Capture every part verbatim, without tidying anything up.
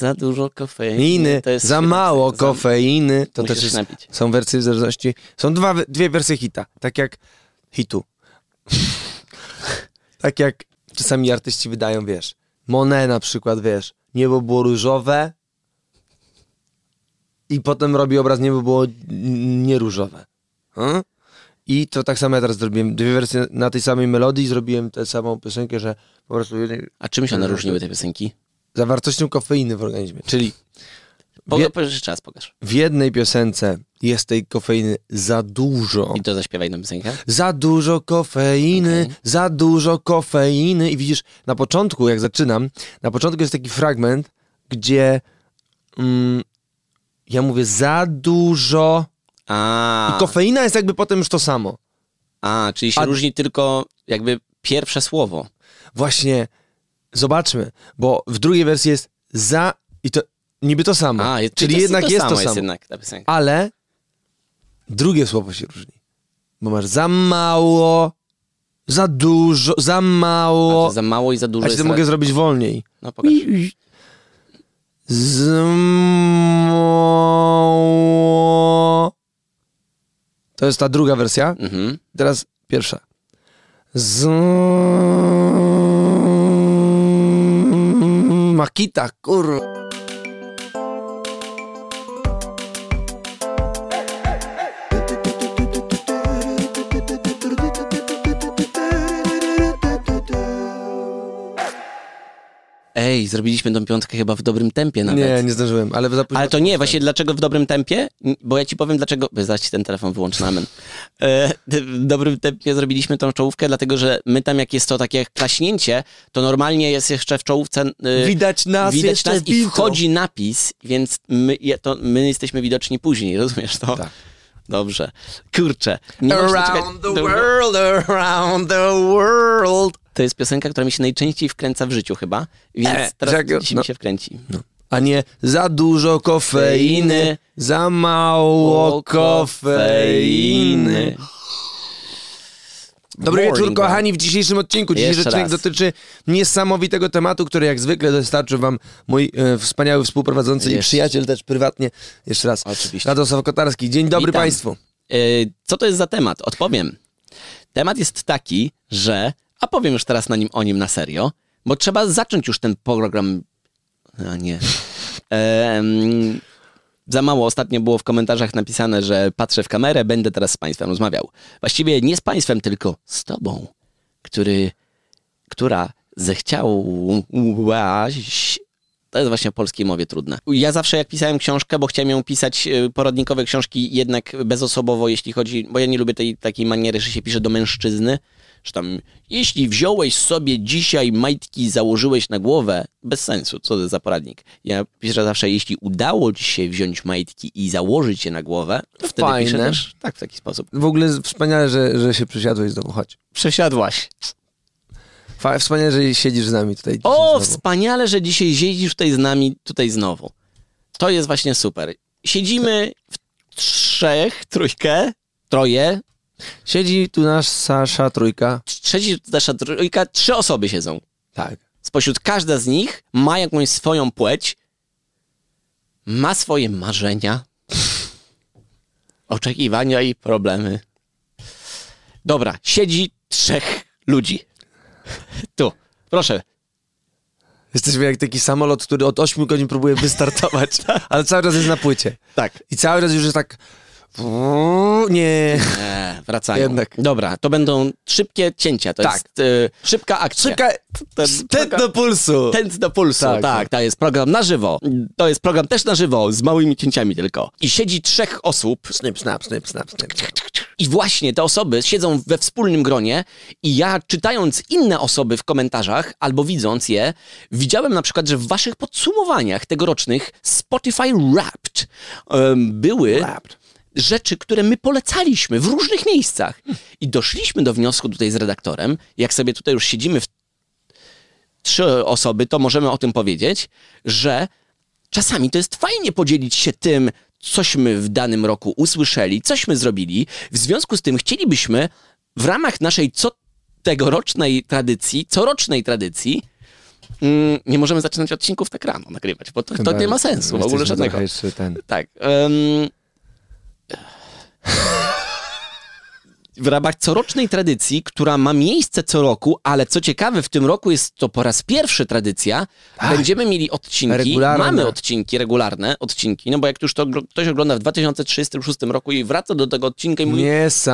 Za dużo kofeiny, to jest za mało kofeiny, to też jest, są wersje w zależności. Są dwa, dwie wersje hita, tak jak hitu. Tak jak czasami artyści wydają, wiesz, Monet na przykład, wiesz, niebo było różowe i potem robi obraz niebo było nieróżowe. Hmm? I to tak samo ja teraz zrobiłem. Dwie wersje na tej samej melodii zrobiłem tę samą piosenkę, że po prostu... A czym się one różniły, te piosenki? Zawartością kofeiny w organizmie, czyli... Poga- w, czas, pokaż. W jednej piosence jest tej kofeiny za dużo. I to zaśpiewaj na piosenkę? Za dużo kofeiny, okay. Za dużo kofeiny. I widzisz, na początku, jak zaczynam, na początku jest taki fragment, gdzie mm, ja mówię za dużo. A. I kofeina jest jakby potem już to samo. A, czyli się A... różni tylko jakby pierwsze słowo. Właśnie, zobaczmy, bo w drugiej wersji jest za i to niby to samo. A, czyli, czyli to jednak to jest samo, to samo. Jest jednak ta piosenka. Ale drugie słowo się różni. Bo masz za mało, za dużo, za mało. A to za mało i za dużo. A jest mogę radę. Zrobić wolniej. No pokaż. Z mało. To jest ta druga wersja. Mhm. Teraz pierwsza. Z Makita, kur... Ej, zrobiliśmy tą piątkę chyba w dobrym tempie nawet. Nie, nie zdążyłem, ale... Za ale to nie, właśnie dlaczego w dobrym tempie? Bo ja ci powiem dlaczego... Zaś ci ten telefon wyłącz na amen. E, w dobrym tempie zrobiliśmy tą czołówkę, dlatego że my tam jak jest to takie klaśnięcie, to normalnie jest jeszcze w czołówce... E, widać nas widać jeszcze nas i wchodzi napis, więc my, to, my jesteśmy widoczni później, rozumiesz to? Tak. Dobrze. Kurczę. Around the world, around the world. To jest piosenka, która mi się najczęściej wkręca w życiu chyba, więc e, teraz jak... się, no. się wkręci. No. A nie za dużo kofeiny, za mało kofeiny. Dobry Boring, wieczór, kochani, w dzisiejszym odcinku. Dzisiejszy odcinek raz. Dotyczy niesamowitego tematu, który jak zwykle dostarczy wam mój e, wspaniały współprowadzący jeszcze. I przyjaciel też prywatnie. Jeszcze raz, oczywiście. Radosław Kotarski. Dzień dobry Witam. Państwu. E, co to jest za temat? Odpowiem. Temat jest taki, że... A powiem już teraz na nim, o nim na serio, bo trzeba zacząć już ten program... A nie. Ehm, za mało ostatnio było w komentarzach napisane, że patrzę w kamerę, będę teraz z państwem rozmawiał. Właściwie nie z państwem, tylko z tobą, który, która zechciałaś... To jest właśnie w polskiej mowie trudne. Ja zawsze jak pisałem książkę, bo chciałem ją pisać, poradnikowe książki jednak bezosobowo, jeśli chodzi... Bo ja nie lubię tej takiej maniery, że się pisze do mężczyzny, że tam, jeśli wziąłeś sobie dzisiaj majtki i założyłeś na głowę, bez sensu, co to za poradnik. Ja piszę zawsze, jeśli udało ci się wziąć majtki i założyć je na głowę, to wtedy piszę też tak w taki sposób. W ogóle wspaniale, że, że się przesiadłeś znowu, chodź. Przesiadłaś. Fa- wspaniale, że siedzisz z nami tutaj. O, znowu. Wspaniale, że dzisiaj siedzisz tutaj z nami tutaj znowu. To jest właśnie super. Siedzimy w trzech, trójkę, troje. Siedzi tu nasz Sasza Trójka. Siedzi tu nasza Trójka, trzy osoby siedzą. Tak. Spośród każda z nich ma jakąś swoją płeć, ma swoje marzenia, oczekiwania i problemy. Dobra, siedzi trzech ludzi. Tu, proszę. Jesteśmy jak taki samolot, który od ośmiu godzin próbuje wystartować, ale cały czas jest na płycie. Tak. I cały czas już jest tak... Nie. nie, wracają. Jednak. Dobra, to będą szybkie cięcia, to tak. jest y, szybka akcja. Szybka, tęt do pulsu. Tęt do pulsu, tak, tak, to jest program na żywo. To jest program też na żywo, z małymi cięciami tylko. I siedzi trzech osób. Snip, snap, snip, snap, snip. I właśnie te osoby siedzą we wspólnym gronie i ja czytając inne osoby w komentarzach albo widząc je, widziałem na przykład, że w waszych podsumowaniach tegorocznych Spotify Wrapped um, były... Wrapped. Rzeczy, które my polecaliśmy w różnych miejscach. I doszliśmy do wniosku tutaj z redaktorem, jak sobie tutaj już siedzimy w trzy osoby, to możemy o tym powiedzieć, że czasami to jest fajnie podzielić się tym, cośmy w danym roku usłyszeli, cośmy zrobili. W związku z tym chcielibyśmy w ramach naszej co tegorocznej tradycji, corocznej tradycji mm, nie możemy zaczynać odcinków tak rano nagrywać, bo to, to nie ma sensu w ogóle żadnego. Ten. Tak. Um... W ramach corocznej tradycji, która ma miejsce co roku, ale co ciekawe, w tym roku jest to po raz pierwszy tradycja. Ach, będziemy mieli odcinki, regularne. mamy odcinki, regularne odcinki, no bo jak już to ktoś ogląda w dwa tysiące trzydziestym szóstym roku i wraca do tego odcinka i mówi,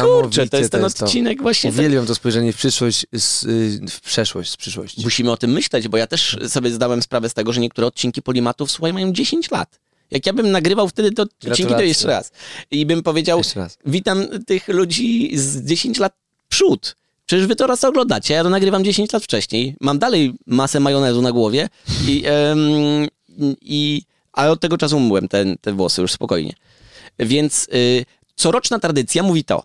kurczę, to jest ten to jest odcinek to. właśnie. Uwielbiam to spojrzenie w przyszłość, z, w przeszłość, z przyszłości. Musimy o tym myśleć, bo ja też sobie zdałem sprawę z tego, że niektóre odcinki Polimatów, słuchaj, mają dziesięć lat. Jak ja bym nagrywał wtedy to odcinki, to jeszcze raz. I bym powiedział, witam tych ludzi z dziesięć lat przód. Przecież wy to raz oglądacie, ja to nagrywam dziesięć lat wcześniej. Mam dalej masę majonezu na głowie, i, um, i, ale od tego czasu umyłem te, te włosy już spokojnie. Więc y, coroczna tradycja mówi to.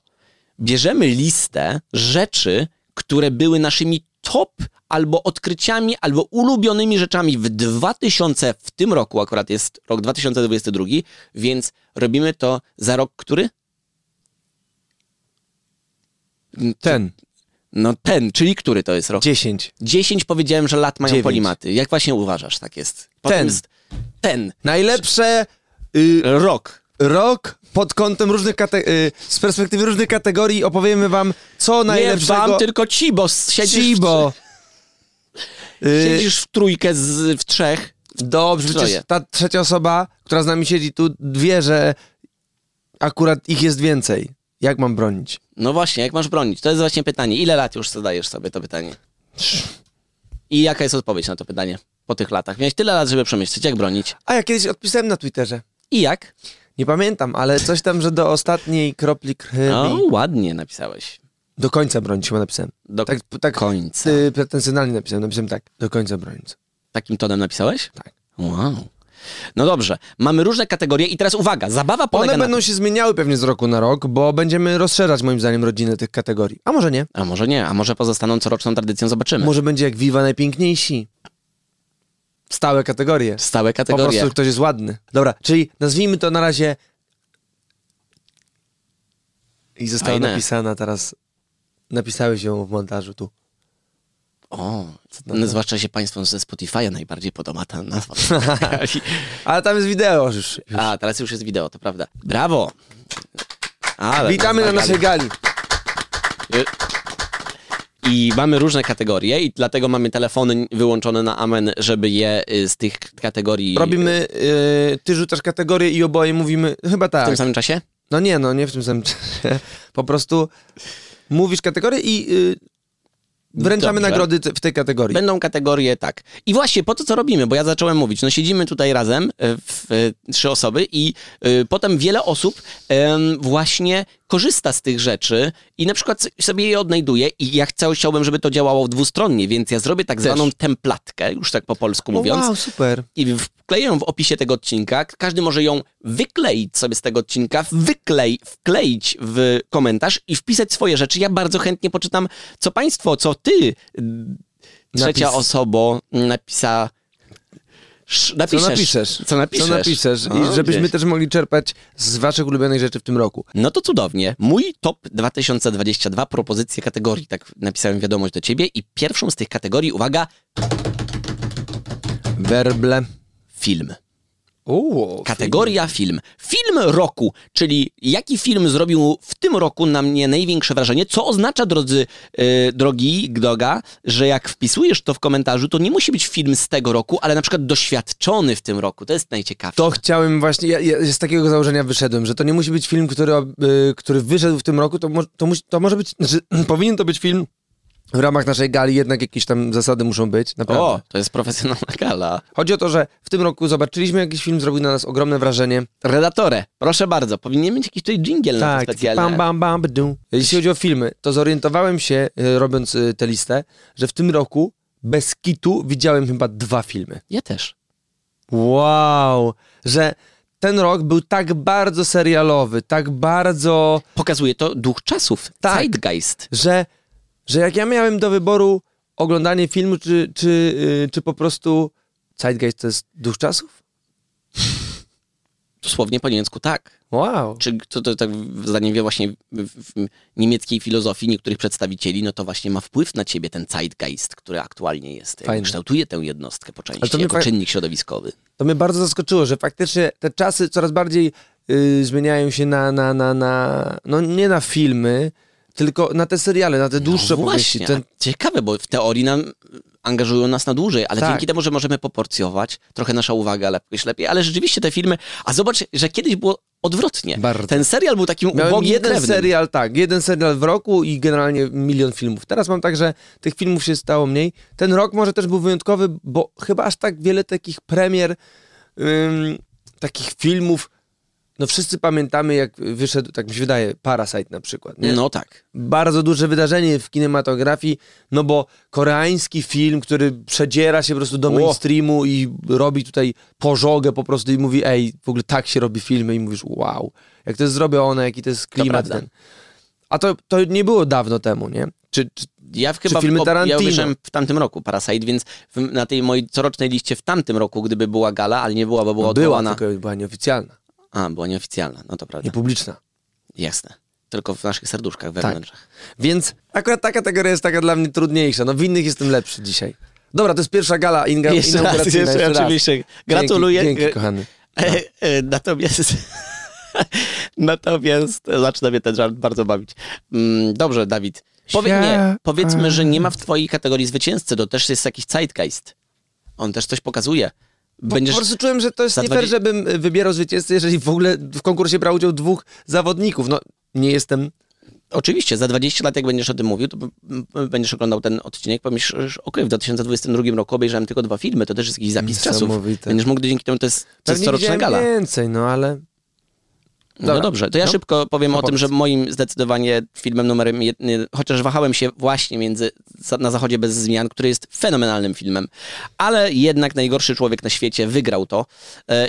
Bierzemy listę rzeczy, które były naszymi top albo odkryciami, albo ulubionymi rzeczami w dwa tysiące, w tym roku akurat jest rok dwa tysiące dwudziesty drugi, więc robimy to za rok, który? Ten. No ten, czyli który to jest rok? Dziesięć. Dziesięć powiedziałem, że lat mają Dziewięć. Polimaty. Jak właśnie uważasz, tak jest? Potem ten. Jest ten. Najlepsze... Y- rok. Rok pod kątem różnych kategorii, z perspektywy różnych kategorii opowiemy wam, co najlepszego... Nie wam, tylko ci, bo siedzisz... Cibo. Siedzisz w trójkę, z, w trzech. Dobrze, w przecież ta trzecia osoba, która z nami siedzi tu, wie, że akurat ich jest więcej. Jak mam bronić? No właśnie, jak masz bronić? To jest właśnie pytanie. Ile lat już zadajesz sobie to pytanie? I jaka jest odpowiedź na to pytanie po tych latach? Miałeś tyle lat, żeby przemyśleć, jak bronić? A ja kiedyś odpisałem na Twitterze. I jak? Nie pamiętam, ale coś tam, że do ostatniej kropli krwi... No, ładnie napisałeś. Do końca bronić chyba napisałem. Do tak, tak końca. Y, pretensjonalnie napisałem. Napisałem tak. Do końca bronić. Takim tonem napisałeś? Tak. Wow. No dobrze. Mamy różne kategorie i teraz uwaga. Zabawa polega. One będą na... się zmieniały pewnie z roku na rok, bo będziemy rozszerzać moim zdaniem rodzinę tych kategorii. A może nie. A może nie. A może pozostaną coroczną tradycją. Zobaczymy. Może będzie jak Viva najpiękniejsi. Stałe kategorie. Stałe kategorie. Po prostu ktoś jest ładny. Dobra, czyli nazwijmy to na razie... I została Fajne. napisana teraz... Napisałeś ją w montażu tu. O, no, zwłaszcza się państwu ze Spotify'a najbardziej podoba ta nazwa. Ale tam jest wideo już, już. A, teraz już jest wideo, to prawda. Brawo! Ale witamy na naszej gali. I mamy różne kategorie i dlatego mamy telefony wyłączone na amen, żeby je z tych kategorii... Robimy, yy, ty rzucasz kategorię i oboje mówimy, chyba tak. W tym samym czasie? No nie, no nie w tym samym czasie. Po prostu... Mówisz kategorię i yy, wręczamy Dobrze. nagrody t- w tej kategorii. Będą kategorie, tak. I właśnie po to, co robimy, bo ja zacząłem mówić. No siedzimy tutaj razem, w, w, trzy osoby i y, potem wiele osób y, właśnie korzysta z tych rzeczy i na przykład sobie je odnajduje i ja chcę, chciałbym, żeby to działało dwustronnie, więc ja zrobię tak Też. zwaną templatkę, już tak po polsku mówiąc. O, wow, super. I wkleję ją w opisie tego odcinka. Każdy może ją wykleić sobie z tego odcinka, wyklej, wkleić w komentarz i wpisać swoje rzeczy. Ja bardzo chętnie poczytam, co państwo, co ty, trzecia Napis... osoba napisa... Napiszesz, co napiszesz? Co napiszesz? Co napiszesz? I żebyśmy też mogli czerpać z waszych ulubionych rzeczy w tym roku. No to cudownie. Mój top dwa tysiące dwudziesty drugi, propozycje kategorii. Tak napisałem wiadomość do ciebie i pierwszą z tych kategorii, uwaga... Werble. Film. O, Kategoria film. film. Film roku, czyli jaki film zrobił w tym roku na mnie największe wrażenie, co oznacza, drodzy, yy, drogi Gdoga, że jak wpisujesz to w komentarzu, to nie musi być film z tego roku, ale na przykład doświadczony w tym roku. To jest najciekawsze. To chciałem właśnie, ja, ja z takiego założenia wyszedłem, że to nie musi być film, który, yy, który wyszedł w tym roku, to, mo- to, musi, to może być, znaczy, powinien to być film w ramach naszej gali, jednak jakieś tam zasady muszą być, naprawdę. O, to jest profesjonalna gala. Chodzi o to, że w tym roku zobaczyliśmy jakiś film, zrobił na nas ogromne wrażenie. Redaktorze, proszę bardzo, powinien mieć jakiś tutaj dżingiel tak, na to specjalny. Bam, bam, bam, bdu. Jeśli chodzi o filmy, to zorientowałem się, robiąc tę listę, że w tym roku bez kitu widziałem chyba dwa filmy. Ja też. Wow, że... Ten rok był tak bardzo serialowy, tak bardzo... Pokazuje to duch czasów, tak, zeitgeist. Że... że jak ja miałem do wyboru oglądanie filmu, czy, czy, yy, czy po prostu... Zeitgeist to jest duch czasów? dosłownie po niemiecku tak. Wow. Czy to, to, to zdaniem właśnie w niemieckiej filozofii niektórych przedstawicieli, no to właśnie ma wpływ na ciebie ten zeitgeist, który aktualnie jest. Fajne. Kształtuje tę jednostkę po części jako fa- czynnik środowiskowy. To mnie bardzo zaskoczyło, że faktycznie te czasy coraz bardziej yy, zmieniają się na, na, na, na, no nie na filmy, tylko na te seriale, na te dłuższe no powieści. Ten... Ciekawe, bo w teorii nam angażują nas na dłużej, ale tak. dzięki temu, że możemy poporcjować, trochę nasza uwaga lepiej, lepiej, ale rzeczywiście te filmy... A zobacz, że kiedyś było odwrotnie. Bardzo. Ten serial był takim Miałem ubogim jeden krewnym. serial, tak, jeden serial w roku i generalnie milion filmów. Teraz mam tak, że tych filmów się stało mniej. Ten rok może też był wyjątkowy, bo chyba aż tak wiele takich premier, ym, takich filmów. No wszyscy pamiętamy, jak wyszedł, tak mi się wydaje, Parasite na przykład. Nie? No tak. Bardzo duże wydarzenie w kinematografii, no bo koreański film, który przedziera się po prostu do o. mainstreamu i robi tutaj pożogę po prostu i mówi, ej, w ogóle tak się robi filmy i mówisz, wow, jak to jest zrobione, jaki to jest klimat to ten. A to, to nie było dawno temu, nie? Czy, czy, ja chyba czy filmy Tarantino? Ja obejrzałem w tamtym roku Parasite, więc w, na tej mojej corocznej liście w tamtym roku, gdyby była gala, ale nie była, bo była no była, odwołana. Tylko była nieoficjalna. A, była nieoficjalna, no to prawda. Niepubliczna. Jasne. Tylko w naszych serduszkach, wewnętrznych. Tak. Więc akurat ta kategoria jest taka dla mnie trudniejsza. No w innych jestem lepszy dzisiaj. Dobra, to jest pierwsza gala Inga. Jeszcze raz, jeszcze raz. Oczywiście. Gratuluję. Dzięki, dzięki kochany. No. E, e, natomiast... natomiast zaczyna mnie ten żart bardzo bawić. Mm, dobrze, Dawid. Powie, nie, powiedzmy, że nie ma w twojej kategorii zwycięzcy. To też jest jakiś zeitgeist. On też coś pokazuje. Po, po prostu czułem, że to jest nie fair, żebym wybierał zwycięzcę, jeżeli w ogóle w konkursie brał udział dwóch zawodników. No, nie jestem... Oczywiście, za dwadzieścia lat, jak będziesz o tym mówił, to będziesz oglądał ten odcinek, pomyślisz, okej, okay, w dwa tysiące dwudziestym drugim roku obejrzałem tylko dwa filmy, to też jest jakiś zapis czasów. Będziesz mógł dzięki temu, to jest, to jest coroczna gala. Pewnie więcej, no ale... Dobra. No dobrze, to ja no. szybko powiem no o tym, że moim zdecydowanie filmem numerem jeden, chociaż wahałem się właśnie między Na Zachodzie bez zmian, który jest fenomenalnym filmem, ale jednak Najgorszy człowiek na świecie wygrał to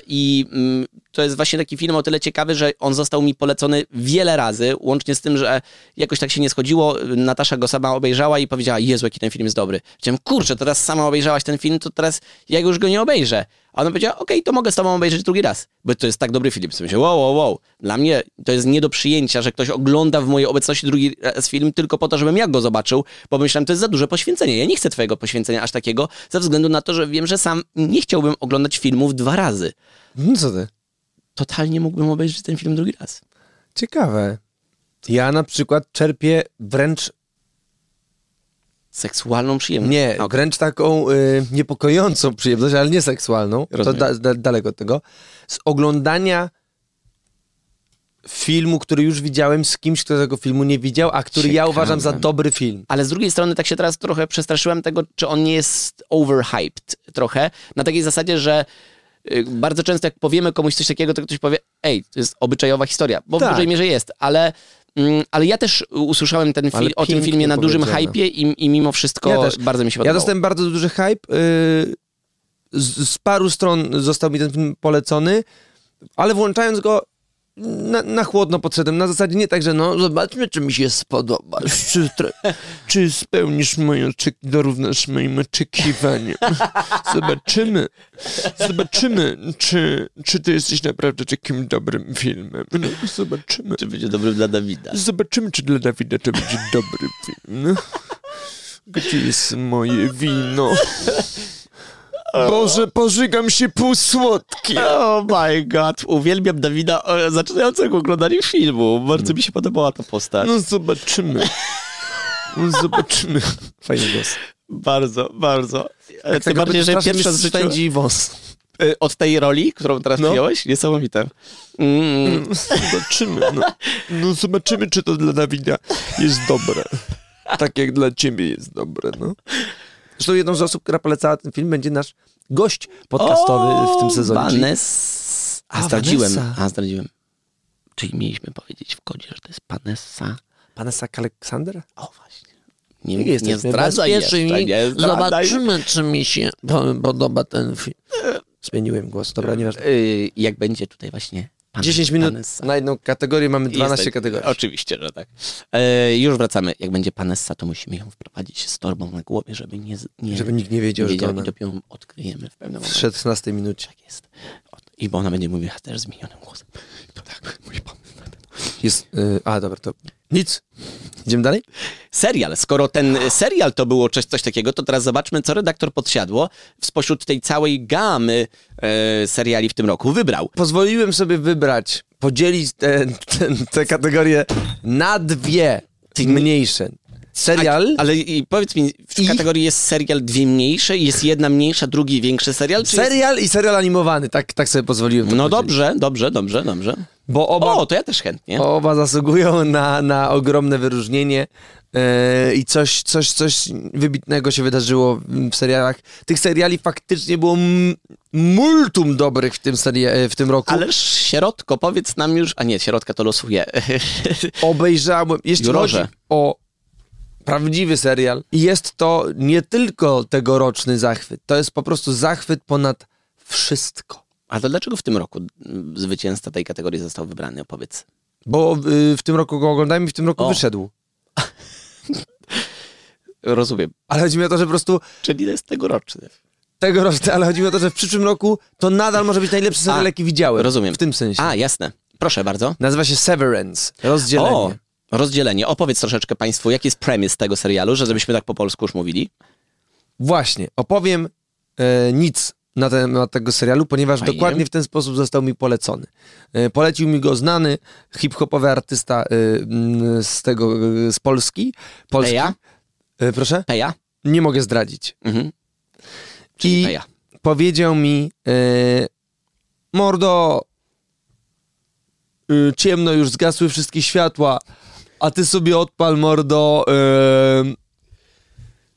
i to jest właśnie taki film o tyle ciekawy, że on został mi polecony wiele razy, łącznie z tym, że jakoś tak się nie schodziło, Natasza go sama obejrzała i powiedziała, Jezu, jaki ten film jest dobry. Powiedziałem, kurczę, teraz sama obejrzałaś ten film, to teraz ja już go nie obejrzę. A ona powiedziała, okej, okay, to mogę z tobą obejrzeć drugi raz, bo to jest tak dobry film. Myślę, wow, wow, wow. Dla mnie to jest nie do przyjęcia, że ktoś ogląda w mojej obecności drugi raz film tylko po to, żebym ja go zobaczył, bo myślałem, to jest za duże poświęcenie. Ja nie chcę twojego poświęcenia aż takiego, ze względu na to, że wiem, że sam nie chciałbym oglądać filmów dwa razy. No co ty? Totalnie mógłbym obejrzeć ten film drugi raz. Ciekawe. Ja na przykład czerpię wręcz... Seksualną przyjemność. Nie, okay. Wręcz taką y, niepokojącą przyjemność, ale nie seksualną. Rozumiem. To da, da, daleko od tego. Z oglądania filmu, który już widziałem z kimś, kto tego filmu nie widział, a który Ciekawe. ja uważam za dobry film. Ale z drugiej strony tak się teraz trochę przestraszyłem tego, czy on nie jest overhyped trochę. Na takiej zasadzie, że y, bardzo często jak powiemy komuś coś takiego, to ktoś powie, ej, to jest obyczajowa historia, bo tak. w dużej mierze jest, ale... Mm, ale ja też usłyszałem ten fi- o tym filmie na dużym hypie i, i mimo wszystko ja bardzo mi się podobało. Ja dostałem bardzo duży hype. Yy, z, z paru stron został mi ten film polecony, ale włączając go na, na chłodno podszedłem. Na zasadzie nie tak, że no zobaczmy, czy mi się spodoba. Czy, tra- czy spełnisz moje oczekiwania, dorównasz moim oczekiwaniom. Zobaczymy. Zobaczymy, czy, czy ty jesteś naprawdę takim dobrym filmem. No, zobaczymy. Czy będzie dobrym dla Dawida. Zobaczymy, czy dla Dawida to będzie dobry film. No. Gdzie jest moje wino? Boże, pożygam się półsłodkie. Oh my god. Uwielbiam Dawida zaczynającego oglądanie filmu. Bardzo hmm. mi się podobała ta postać. No zobaczymy. No zobaczymy. Fajny głos. Bardzo, bardzo. Tak, Tym tak, bardziej, że pierwsza z spędzi wąs. Od tej roli, którą teraz no. przyjąłeś? Niesamowite. Mm. No, zobaczymy. No. no zobaczymy, czy to dla Dawida jest dobre. Tak jak dla ciebie jest dobre, no. Zresztą jedną z osób, która polecała ten film, będzie nasz gość podcastowy o, w tym sezonie. Vanessa. A, zdradziłem. A, zdradziłem. Czyli mieliśmy powiedzieć w kodzie, że to jest Vanessa. Vanessa Aleksander? O, właśnie. Nie, nie, nie zdradzaj jeszcze. Nie zobaczymy, czy mi się podoba ten film. Zmieniłem głos. Dobra, nieważne. Yy, jak będzie tutaj właśnie... Pan, dziesięć minut Vanessa. Na jedną kategorię, mamy dwanaście Jestem, kategorii. Oczywiście, że tak. E, już wracamy. Jak będzie Vanessa, to musimy ją wprowadzić z torbą na głowie, żeby nie, nie żeby nikt nie wiedział, nie wiedział że to ona... I dopiero ją odkryjemy w pewnym momencie. W szesnastej minucie. Tak jest. I bo ona będzie mówiła też zmienionym głosem. Tak, mój pan. Jest, yy, a, dobra, to nic. Idziemy dalej? Serial. Skoro ten serial to było coś, coś takiego, to teraz zobaczmy, co redaktor Podsiadło spośród tej całej gamy e, seriali w tym roku wybrał. Pozwoliłem sobie wybrać, podzielić te, te, te kategorie na dwie mniejsze. Serial. A, ale i powiedz mi, w I? kategorii jest serial dwie mniejsze, jest jedna mniejsza, drugi większy serial? Czy serial jest... i serial animowany, tak, tak sobie pozwoliłem. No powiedzieć. dobrze, dobrze, dobrze, dobrze. Bo oba, o, to ja też chętnie. Oba zasługują na, na ogromne wyróżnienie yy, i coś, coś, coś wybitnego się wydarzyło w serialach. Tych seriali faktycznie było m- multum dobrych w tym, seri- w tym roku. Ależ Sierotko, powiedz nam już... A nie, Sierotka to losuje. Obejrzałem, jeśli Jurorze. chodzi o... prawdziwy serial. I jest to nie tylko tegoroczny zachwyt. To jest po prostu zachwyt ponad wszystko. A to dlaczego w tym roku zwycięzca tej kategorii został wybrany? Opowiedz. Bo y, w tym roku go oglądałem i w tym roku o. wyszedł. Rozumiem. Ale chodzi mi o to, że po prostu... Czyli to jest tegoroczny. Tegoroczny, ale chodzi mi o to, że w przyszłym roku to nadal może być najlepszy serial, jaki widziałem. Rozumiem. W tym sensie. A, jasne. Proszę bardzo. Nazywa się Severance. Rozdzielenie. O. Rozdzielenie. Opowiedz troszeczkę Państwu, jaki jest premis tego serialu, żebyśmy tak po polsku już mówili. Właśnie. Opowiem e, nic na temat tego serialu, ponieważ Fajnie. dokładnie w ten sposób został mi polecony. E, polecił mi go znany hip-hopowy artysta e, z tego, e, z Polski. Polski. Peja? E, proszę? Peja? Nie mogę zdradzić. Mhm. I Peja. Powiedział mi e, mordo, e, ciemno, już zgasły wszystkie światła, a ty sobie odpal, mordo, yy,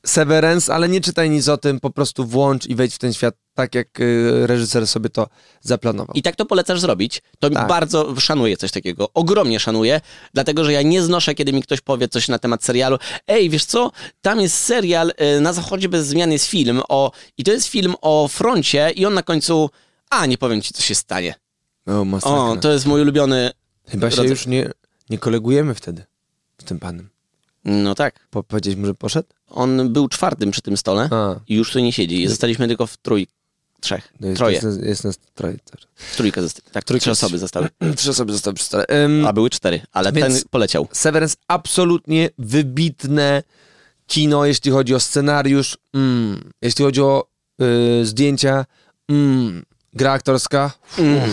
Severance, ale nie czytaj nic o tym, po prostu włącz i wejdź w ten świat tak, jak yy, reżyser sobie to zaplanował. I tak to polecasz zrobić. To tak. Bardzo szanuję coś takiego. Ogromnie szanuję, dlatego że ja nie znoszę, kiedy mi ktoś powie coś na temat serialu. Ej, wiesz co? Tam jest serial, yy, Na Zachodzie bez zmian jest film o... I to jest film o froncie i on na końcu... A, nie powiem ci, co się stanie. O, masakra. O, to jest mój ulubiony... Chyba się rodzaj... już nie, nie kolegujemy wtedy. Z tym panem. No tak. Po, powiedzieć mu, że poszedł? On był czwartym przy tym stole A. i już tu nie siedzi. Zostaliśmy tylko w trój... trzech. No jest, Troje. Jest, jest nas troje. Trójka została. Tak, Trójka trzy osoby jest. zostały. Trzy osoby zostały przy stole. Um, A były cztery, ale ten poleciał. Severance absolutnie wybitne kino, jeśli chodzi o scenariusz, mm. jeśli chodzi o y, zdjęcia, mm. gra aktorska. Mm.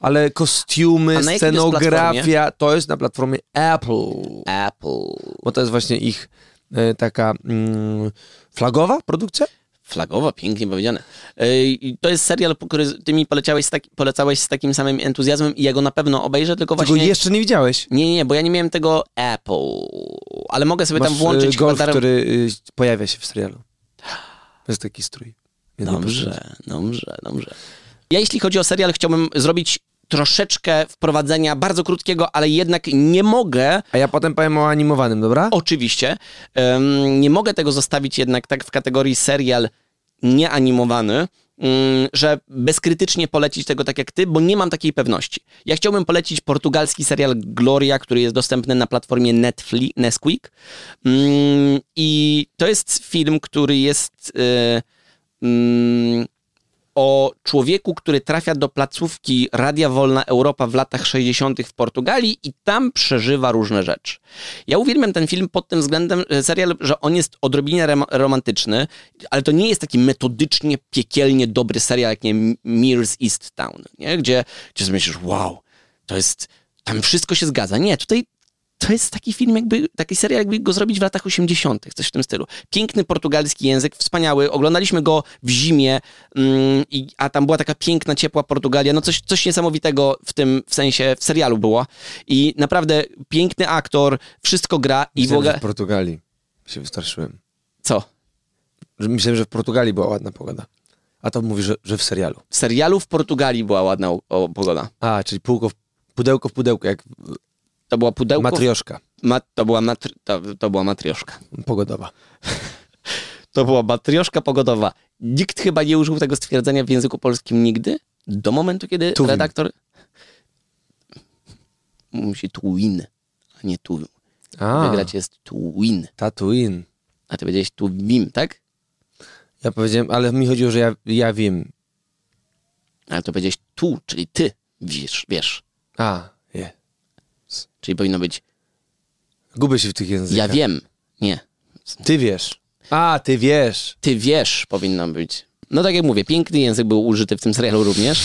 Ale kostiumy, scenografia, to jest na platformie Apple. Apple. Bo to jest właśnie ich y, taka y, flagowa produkcja? Flagowa, pięknie powiedziane. Y, to jest serial, który ty mi polecałeś z, taki, polecałeś z takim samym entuzjazmem i ja go na pewno obejrzę, tylko właśnie... Tego jeszcze nie widziałeś. Nie, nie, bo ja nie miałem tego Apple, ale mogę sobie Masz, tam włączyć... golf, darem... który y, pojawia się w serialu. To jest taki strój. Ja dobrze, dobrze, dobrze. Ja jeśli chodzi o serial, chciałbym zrobić troszeczkę wprowadzenia, bardzo krótkiego, ale jednak nie mogę... A ja potem powiem o animowanym, dobra? Oczywiście. Um, nie mogę tego zostawić jednak tak w kategorii serial nieanimowany, um, że bezkrytycznie polecić tego tak jak ty, bo nie mam takiej pewności. Ja chciałbym polecić portugalski serial Gloria, który jest dostępny na platformie Netflix, Nesquik. Um, I to jest film, który jest... Um, um, o człowieku, który trafia do placówki Radia Wolna Europa w latach sześćdziesiątych w Portugalii i tam przeżywa różne rzeczy. Ja uwielbiam ten film pod tym względem, serial, że on jest odrobinie romantyczny, ale to nie jest taki metodycznie, piekielnie dobry serial, jak nie Mirror's East Town, nie? Gdzie, gdzie sobie myślisz, wow, to jest, tam wszystko się zgadza. Nie, tutaj to jest taki film, jakby, taki serial, jakby go zrobić w latach osiemdziesiątych, coś w tym stylu. Piękny portugalski język, wspaniały. Oglądaliśmy go w zimie, mm, i, a tam była taka piękna, ciepła Portugalia. No coś, coś niesamowitego w tym, w sensie, w serialu było. I naprawdę piękny aktor, wszystko gra. I Myślałem, w ogóle... że w Portugalii się wystraszyłem. Co? Myślałem, że w Portugalii była ładna pogoda. A to mówisz, że, że w serialu. W serialu w Portugalii była ładna o, pogoda. A, czyli półko w, pudełko w pudełku, jak... To była pudełko... Matrioszka. Ma, to, była matri, to, to była matrioszka. Pogodowa. To była matrioszka pogodowa. Nikt chyba nie użył tego stwierdzenia w języku polskim nigdy, do momentu, kiedy tuwin. redaktor... Musi tuwin, a nie tuwin. Wygrać jest tuwin. Tatuin. A ty powiedziałeś tuwim, tak? Ja powiedziałem, ale mi chodziło, że ja, ja wiem. Ale to powiedziałeś tu, czyli ty wiesz. wiesz. A, nie. Czyli powinno być... Gubię się w tych językach. Ja wiem. Nie. Ty wiesz. A, ty wiesz. Ty wiesz powinno być. No tak jak mówię, piękny język był użyty w tym serialu również.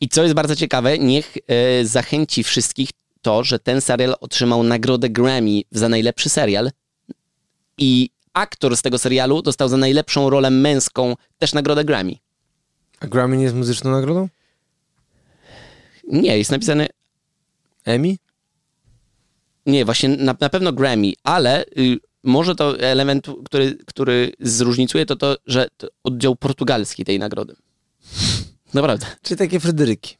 I co jest bardzo ciekawe, niech e, zachęci wszystkich to, że ten serial otrzymał nagrodę Grammy za najlepszy serial i aktor z tego serialu dostał za najlepszą rolę męską też nagrodę Grammy. A Grammy nie jest muzyczną nagrodą? Nie, jest napisane... Emmy? Nie, właśnie na, na pewno Grammy, ale... Y, może to element, który, który zróżnicuje, to to, że to oddział portugalski tej nagrody. Naprawdę. Czyli takie Fryderyki.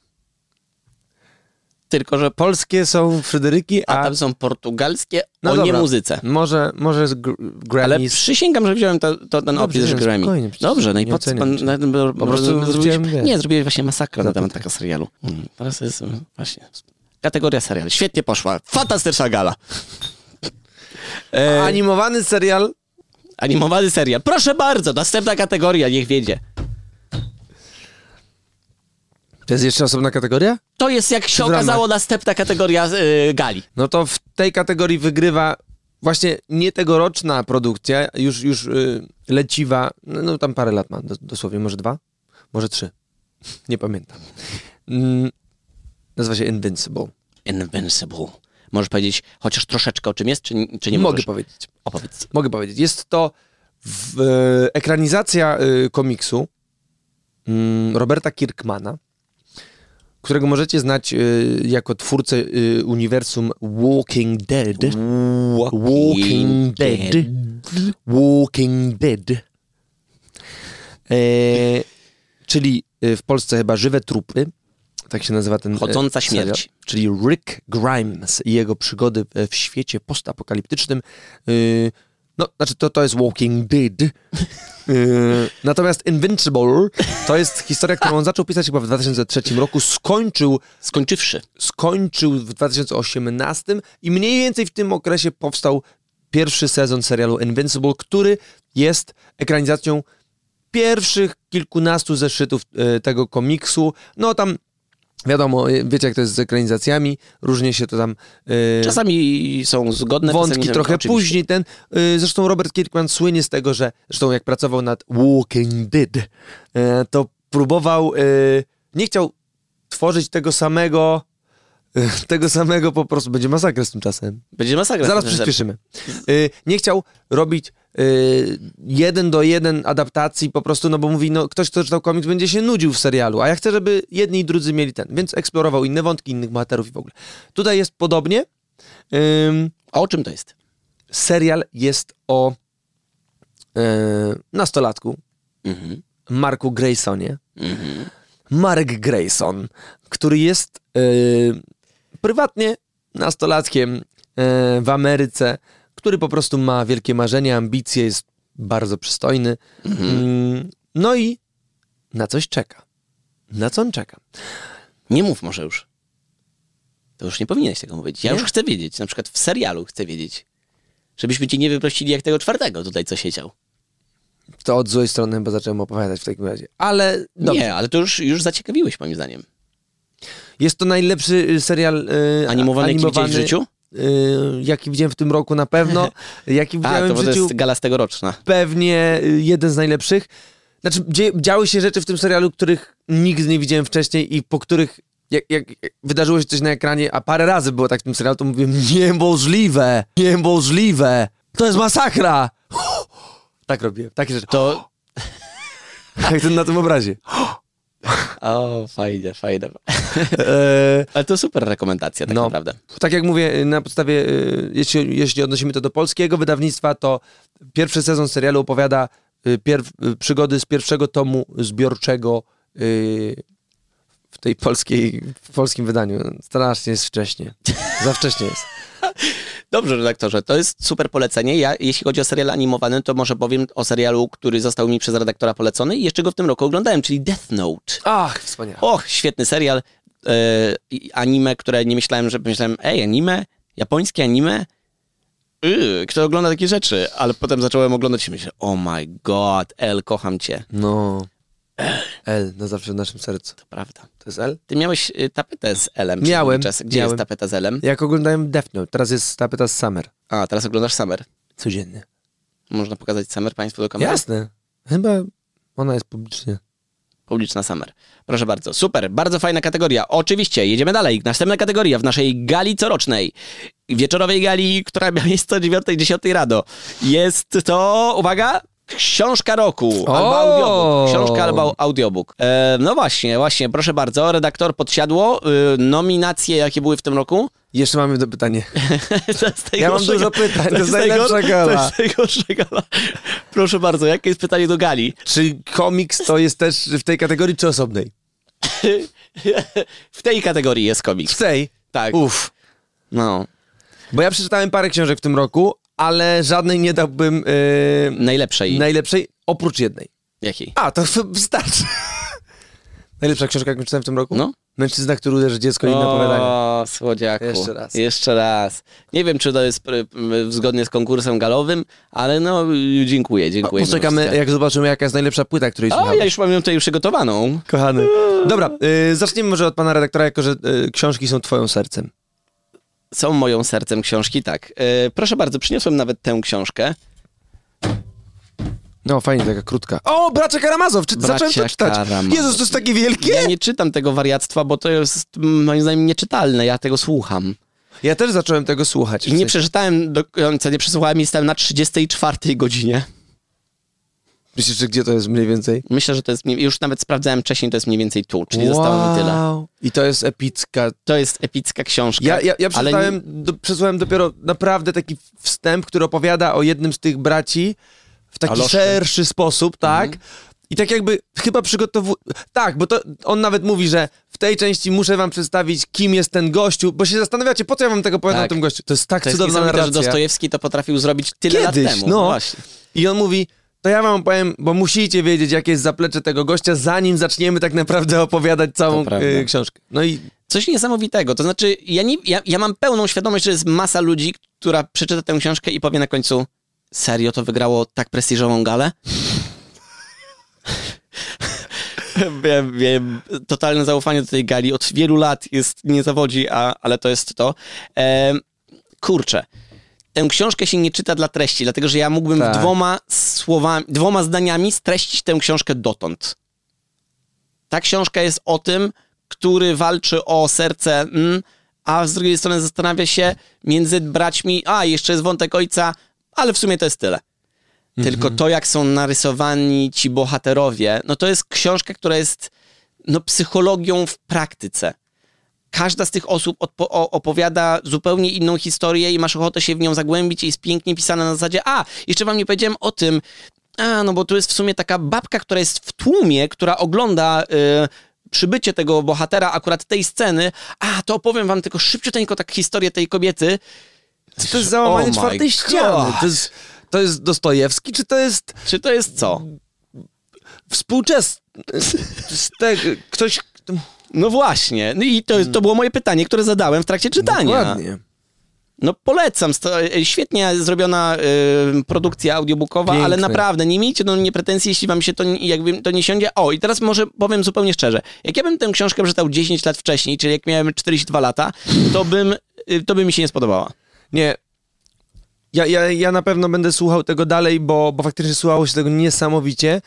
Tylko, że... Polskie są Fryderyki, a... a tam są portugalskie no o dobra. Niemuzyce. Może, może jest gr- Grammy. Ale przysięgam, że wziąłem to, to ten opis, że Grammy. Spokojnie, dobrze, no i po co pan... Na, po, po prostu zrobiłem... Nie, zrobiłeś właśnie masakrę na temat tego serialu. Hmm. Teraz jest właśnie... Kategoria serial. Świetnie poszła. Fantastyczna gala. E... Animowany serial. Animowany serial. Proszę bardzo, następna kategoria, niech wiedzie. To jest jeszcze osobna kategoria? To jest, jak się okazało, następna kategoria yy, gali. No to w tej kategorii wygrywa właśnie nie tegoroczna produkcja, już, już yy, leciwa, no, no tam parę lat ma, dosłownie, może dwa, może trzy. Nie pamiętam. Mm, nazywa się Invincible. Invincible. Możesz powiedzieć chociaż troszeczkę o czym jest, czy, czy nie możesz? Mogę powiedzieć. Opowiedz. Mogę powiedzieć. Jest to w, e, ekranizacja e, komiksu mm, Roberta Kirkmana, którego możecie znać e, jako twórcę e, uniwersum Walking Dead. Walking, Walking Dead. Dead. Walking Dead. E, czyli w Polsce chyba Żywe Trupy. Tak się nazywa ten... Chodząca śmierć. Serial, czyli Rick Grimes i jego przygody w świecie postapokaliptycznym. Yy, no, znaczy to, to jest Walking Dead. Yy, natomiast Invincible to jest historia, którą on zaczął pisać chyba w dwa tysiące trzecim roku. Skończył... Skończywszy. Skończył w dwa tysiące osiemnastym i mniej więcej w tym okresie powstał pierwszy sezon serialu Invincible, który jest ekranizacją pierwszych kilkunastu zeszytów yy, tego komiksu. No tam... Wiadomo, wiecie jak to jest z ekranizacjami, różnie się to tam... Yy, czasami są zgodne. Wątki trochę oczywiście. Później ten... Yy, zresztą Robert Kirkman słynie z tego, że... Zresztą jak pracował nad Walking Dead, yy, to próbował... Yy, nie chciał tworzyć tego samego... Yy, tego samego po prostu... Będzie masakra z tym czasem. Będzie masakra. Zaraz przyspieszymy. Yy, nie chciał robić... Yy, jeden do jeden adaptacji po prostu, no bo mówi, no ktoś, kto czytał komiks będzie się nudził w serialu, a ja chcę, żeby jedni i drudzy mieli ten, więc eksplorował inne wątki, innych bohaterów i w ogóle. Tutaj jest podobnie. Yy, a o czym to jest? Serial jest o yy, nastolatku, mhm. Marku Graysonie. Mhm. Mark Grayson, który jest yy, prywatnie nastolatkiem yy, w Ameryce, który po prostu ma wielkie marzenia, ambicje, jest bardzo przystojny. Mhm. No i na coś czeka. Na co on czeka? Nie mów może już. To już nie powinieneś tego mówić. Ja nie? Już chcę wiedzieć, na przykład w serialu chcę wiedzieć. Żebyśmy ci nie wyprosili jak tego czwartego tutaj, co siedział. To od złej strony chyba zacząłem opowiadać w takim razie. Ale dobrze. Nie, ale to już, już zaciekawiłeś moim zdaniem. Jest to najlepszy serial yy, animowany, animowany... jaki w życiu? Yy, jaki widziałem w tym roku na pewno. Jaki widziałem A, to w życiu, to jest gala z tegoroczna. Pewnie jeden z najlepszych. Znaczy, dzie- działy się rzeczy w tym serialu, których nigdy nie widziałem wcześniej i po których, jak, jak wydarzyło się coś na ekranie, a parę razy było tak w tym serialu, to mówiłem, niemożliwe, niemożliwe, to jest masakra. Tak robiłem, takie rzeczy. To... Jak ten na tym obrazie. O, fajnie, fajnie. Ale to super rekomendacja, tak no, naprawdę. Tak jak mówię, na podstawie, jeśli, jeśli odnosimy to do polskiego wydawnictwa, to pierwszy sezon serialu opowiada pierw- przygody z pierwszego tomu zbiorczego yy, w tej polskiej, w polskim wydaniu. Strasznie jest wcześnie. Za wcześnie jest. Dobrze, redaktorze, to jest super polecenie. Ja, jeśli chodzi o serial animowany, to może powiem o serialu, który został mi przez redaktora polecony i jeszcze go w tym roku oglądałem, czyli Death Note. Ach, wspaniale. Och, świetny serial. Yy, anime, które nie myślałem, że myślałem, ej, anime? Japońskie anime? Yy, kto ogląda takie rzeczy? Ale potem zacząłem oglądać i myślę, oh my god, El, kocham cię. No. L. L, no zawsze w naszym sercu. To prawda. To jest L? Ty miałeś tapetę z L-em. Miałem. Czas. Gdzie miałem. Jest tapeta z L-em? Jak oglądałem Death Note, teraz jest tapeta z Summer. A, teraz oglądasz Summer. Codziennie. Można pokazać Summer państwu do kamery? Jasne. Chyba ona jest publicznie. Publiczna Summer. Proszę bardzo. Super, bardzo fajna kategoria. Oczywiście, jedziemy dalej. Następna kategoria w naszej gali corocznej. Wieczorowej gali, która miała miejsce o dziewiątej dziesiątej rano. Jest to, uwaga... Książka roku, o! Albo audiobook. Książka albo audiobook. E, no właśnie, właśnie, proszę bardzo, redaktor podsiadło, y, nominacje jakie były w tym roku? Jeszcze mamy do pytania. Ja mam dużo pytań, to jest najlepsza gala. To jest najgorsza gala. Proszę bardzo, jakie jest pytanie do gali? Czy komiks to jest też w tej kategorii, czy osobnej? W tej kategorii jest komiks. W tej? Tak. Uff. No. Bo ja przeczytałem parę książek w tym roku, ale żadnej nie dałbym... Yy, najlepszej. Najlepszej, oprócz jednej. Jakiej? A, to wystarczy. Najlepsza książka, jaką czytałem w tym roku? No. Mężczyzna, który uderzy dziecko i inne opowiadanie. O, słodziaku. Jeszcze raz. Jeszcze raz. Nie wiem, czy to jest zgodnie z konkursem galowym, ale no, dziękuję, dziękuję. Poczekamy, jak zobaczymy, jaka jest najlepsza płyta, której słuchamy. O, ja już mam ją tutaj przygotowaną. Kochany. Dobra, yy, zacznijmy może od pana redaktora, jako że yy, książki są twoim sercem. Są moją sercem książki, tak. Yy, proszę bardzo, przyniosłem nawet tę książkę. No, fajnie, taka krótka. O, Bracia Karamazow! Czy, Bracia zacząłem to czytać. Karamazow. Jezus, to jest takie wielkie? Ja nie czytam tego wariactwa, bo to jest moim zdaniem nieczytalne. Ja tego słucham. Ja też zacząłem tego słuchać. I nie przeczytałem do końca, nie przesłuchałem i stałem na trzydziestej czwartej godzinie. Myślisz, że gdzie to jest mniej więcej? Myślę, że to jest... Już nawet sprawdzałem wcześniej, to jest mniej więcej tu, czyli wow. Zostało mi tyle. I to jest epicka... To jest epicka książka. Ja, ja, ja przeczytałem, ale... do, przesłałem dopiero naprawdę taki wstęp, który opowiada o jednym z tych braci w taki Aloszny. szerszy sposób, tak? Mhm. I tak jakby chyba przygotowuje... Tak, bo to on nawet mówi, że w tej części muszę wam przedstawić, kim jest ten gościu, bo się zastanawiacie, po co ja wam tego opowiadam tak. o tym gościu. To jest tak to cudowna narracja. To jest Dostojewski to potrafił zrobić tyle Kiedyś, lat temu. No. Właśnie. I on mówi... To ja wam powiem, bo musicie wiedzieć, jakie jest zaplecze tego gościa, zanim zaczniemy tak naprawdę opowiadać całą y, książkę. No i coś niesamowitego. To znaczy, ja, nie, ja, ja mam pełną świadomość, że jest masa ludzi, która przeczyta tę książkę i powie na końcu: serio to wygrało tak prestiżową galę? Wiem, wiem. Totalne zaufanie do tej gali od wielu lat jest nie zawodzi, a, ale to jest to. E, kurczę. Tę książkę się nie czyta dla treści, dlatego że ja mógłbym tak. dwoma słowami, dwoma zdaniami streścić tę książkę dotąd. Ta książka jest o tym, który walczy o serce, mm, a z drugiej strony zastanawia się między braćmi, a jeszcze jest wątek ojca, ale w sumie to jest tyle. Mhm. Tylko to, jak są narysowani ci bohaterowie, no to jest książka, która jest no, psychologią w praktyce. Każda z tych osób odpo- opowiada zupełnie inną historię i masz ochotę się w nią zagłębić i jest pięknie pisana na zasadzie a, jeszcze wam nie powiedziałem o tym, a, no bo tu jest w sumie taka babka, która jest w tłumie, która ogląda y, przybycie tego bohatera, akurat tej sceny, a, to opowiem wam tylko szybciuteńko tak historię tej kobiety. Co to jest załamanie oh czwartej ściany? To jest, to jest Dostojewski, czy to jest... Czy to jest co? Współczesny... Ktoś... No właśnie. No i to, to było moje pytanie, które zadałem w trakcie czytania. Dokładnie. No polecam. Świetnie zrobiona y, produkcja audiobookowa, piękne. Ale naprawdę nie miejcie do mnie pretensji, jeśli wam się to, jakby to nie siądzie. O, i teraz może powiem zupełnie szczerze. Jak ja bym tę książkę przeczytał dziesięć lat wcześniej, czyli jak miałem czterdzieści dwa lata, to bym, y, to by mi się nie spodobała. Nie. Ja, ja, ja na pewno będę słuchał tego dalej, bo, bo faktycznie słuchało się tego niesamowicie.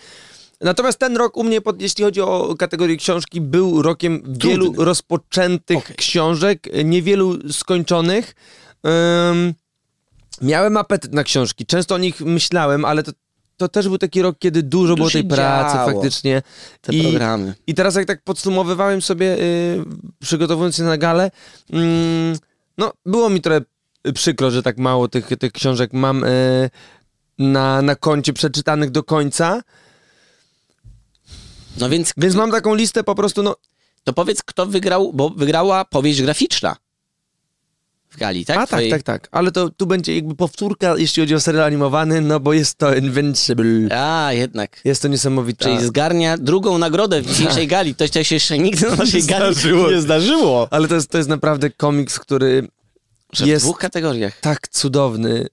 Natomiast ten rok u mnie, pod, jeśli chodzi o kategorię książki, był rokiem Trudny. wielu rozpoczętych okay. książek, niewielu skończonych. Um, miałem apetyt na książki, często o nich myślałem, ale to, to też był taki rok, kiedy dużo, dużo było tej pracy działo. faktycznie. Te I, programy. I teraz jak tak podsumowywałem sobie, y, przygotowując się na galę, y, no było mi trochę przykro, że tak mało tych, tych książek mam y, na, na koncie przeczytanych do końca. No więc, więc mam taką listę po prostu, no... To powiedz, kto wygrał, bo wygrała powieść graficzna w gali, tak? A Twojej... tak, tak, tak. Ale to tu będzie jakby powtórka, jeśli chodzi o serial animowany, no bo jest to Invincible. A, jednak. Jest to niesamowite. Czyli zgarnia drugą nagrodę w dzisiejszej gali. To, to się jeszcze nigdy na naszej gali zdarzyło. nie zdarzyło. Ale to jest, to jest naprawdę komiks, który Że jest... w dwóch kategoriach. Tak cudowny.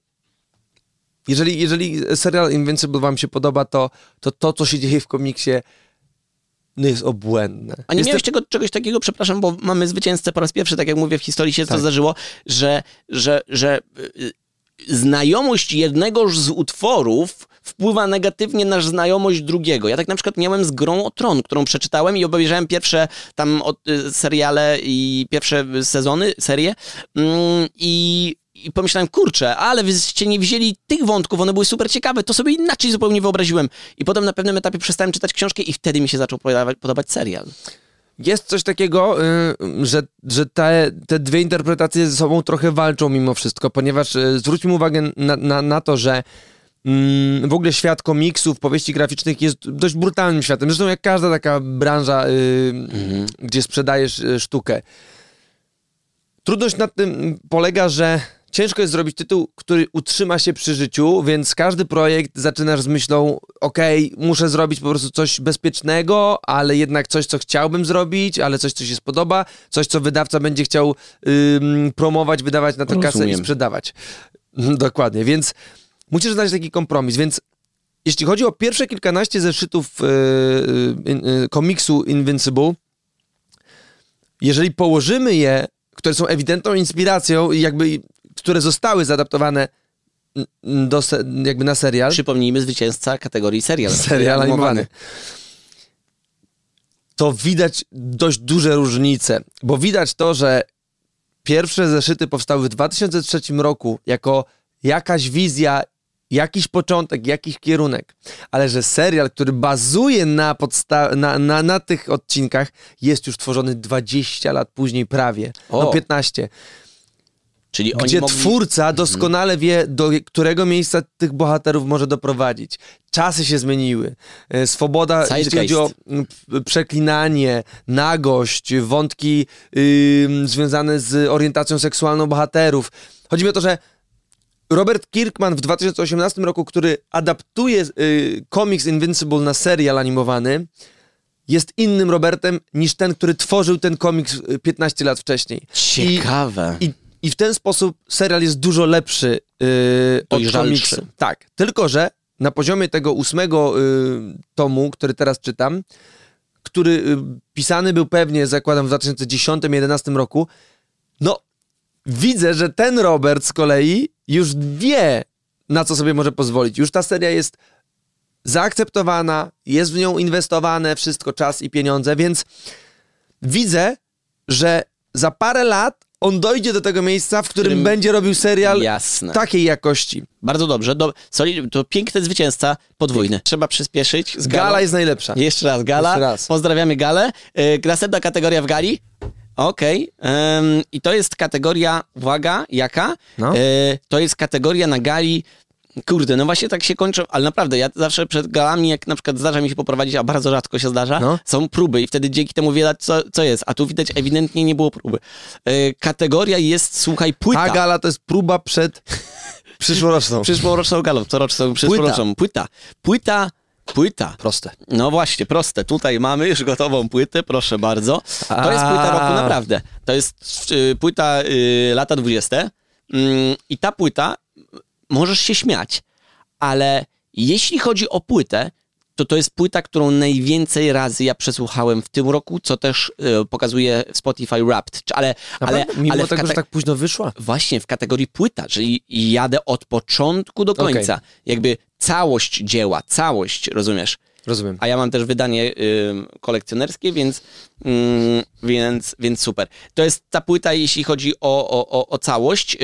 Jeżeli, jeżeli serial Invincible wam się podoba, to to, to co się dzieje w komiksie... no jest obłędne. A nie jest miałeś to... czego, czegoś takiego, przepraszam, bo mamy zwycięzcę po raz pierwszy, tak jak mówię, w historii się tak. to zdarzyło, że, że, że znajomość jednego z utworów wpływa negatywnie na znajomość drugiego. Ja tak na przykład miałem z Grą o Tron, którą przeczytałem i obejrzałem pierwsze tam od, y, seriale i pierwsze sezony, serie i y, y, I pomyślałem, kurczę, ale wyście nie wzięli tych wątków, one były super ciekawe, to sobie inaczej zupełnie wyobraziłem. I potem na pewnym etapie przestałem czytać książkę i wtedy mi się zaczął podobać, podobać serial. Jest coś takiego, że, że te, te dwie interpretacje ze sobą trochę walczą mimo wszystko, ponieważ zwróćmy uwagę na, na, na to, że w ogóle świat komiksów, powieści graficznych jest dość brutalnym światem. Zresztą jak każda taka branża, mhm. gdzie sprzedajesz sztukę. Trudność nad tym polega, że ciężko jest zrobić tytuł, który utrzyma się przy życiu, więc każdy projekt zaczynasz z myślą, okej, okay, muszę zrobić po prostu coś bezpiecznego, ale jednak coś, co chciałbym zrobić, ale coś, co się spodoba, coś, co wydawca będzie chciał ym, promować, wydawać na tę kasę i sprzedawać. Dokładnie, więc musisz znaleźć taki kompromis, więc jeśli chodzi o pierwsze kilkanaście zeszytów yy, yy, komiksu Invincible, jeżeli położymy je, które są ewidentną inspiracją i jakby które zostały zaadaptowane do se, jakby na serial. Przypomnijmy zwycięzca kategorii serial. Serial animowany. To widać dość duże różnice, bo widać to, że pierwsze zeszyty powstały w dwa tysiące trzecim roku jako jakaś wizja, jakiś początek, jakiś kierunek, ale że serial, który bazuje na, podsta- na, na, na tych odcinkach, jest już tworzony dwadzieścia lat później prawie, o. no piętnaście. Czyli gdzie oni mogli... twórca doskonale wie, do którego miejsca tych bohaterów może doprowadzić. Czasy się zmieniły, swoboda, Side jeśli case. Chodzi o przeklinanie, nagość, wątki yy, związane z orientacją seksualną bohaterów. Chodzi mi o to, że Robert Kirkman w dwa tysiące osiemnastym roku, który adaptuje y, komiks Invincible na serial animowany, jest innym Robertem niż ten, który tworzył ten komiks piętnaście lat wcześniej. Ciekawe. I, i, i w ten sposób serial jest dużo lepszy y, od komiksu. Tak, tylko że na poziomie tego ósmego y, tomu, który teraz czytam, który y, pisany był pewnie, zakładam, w dwa tysiące dziesiątym jedenastym roku, no widzę, że ten Robert z kolei już wie, na co sobie może pozwolić. Już ta seria jest zaakceptowana, jest w nią inwestowane wszystko, czas i pieniądze, więc widzę, że za parę lat on dojdzie do tego miejsca, w którym, którym... będzie robił serial Jasne. Takiej jakości. Bardzo dobrze. Do... Sorry, to piękny zwycięzca podwójny. Trzeba przyspieszyć. Gala jest najlepsza. Jeszcze raz, Gala. Jeszcze raz. Pozdrawiamy Galę. Yy, następna kategoria w gali. Okej. Okay. Um, I to jest kategoria, uwaga, jaka? No. E, to jest kategoria na gali, kurde, no właśnie tak się kończą, ale naprawdę, ja zawsze przed galami, jak na przykład zdarza mi się poprowadzić, a bardzo rzadko się zdarza, no. są próby i wtedy dzięki temu widać, co, co jest. A tu widać, ewidentnie nie było próby. E, kategoria jest, słuchaj, płyta. Ta gala to jest próba przed przyszłoroczną. przyszłoroczną galą, coroczną, przyszłoroczną. Płyta. Płyta. Płyta. Płyta. Proste. No właśnie, proste. Tutaj mamy już gotową płytę, proszę bardzo. To A... jest płyta roku naprawdę. To jest y, płyta y, lata dwudzieste. Y, I ta płyta, możesz się śmiać, ale jeśli chodzi o płytę, to to jest płyta, którą najwięcej razy ja przesłuchałem w tym roku, co też y, pokazuje Spotify Wrapped. Ale, ale, mimo ale tego, kate- że tak późno wyszła? Właśnie, w kategorii płyta, czyli jadę od początku do końca. Okay. Jakby całość dzieła, całość, rozumiesz? Rozumiem. A ja mam też wydanie y, kolekcjonerskie, więc, y, więc, więc super. To jest ta płyta, jeśli chodzi o, o, o całość, y,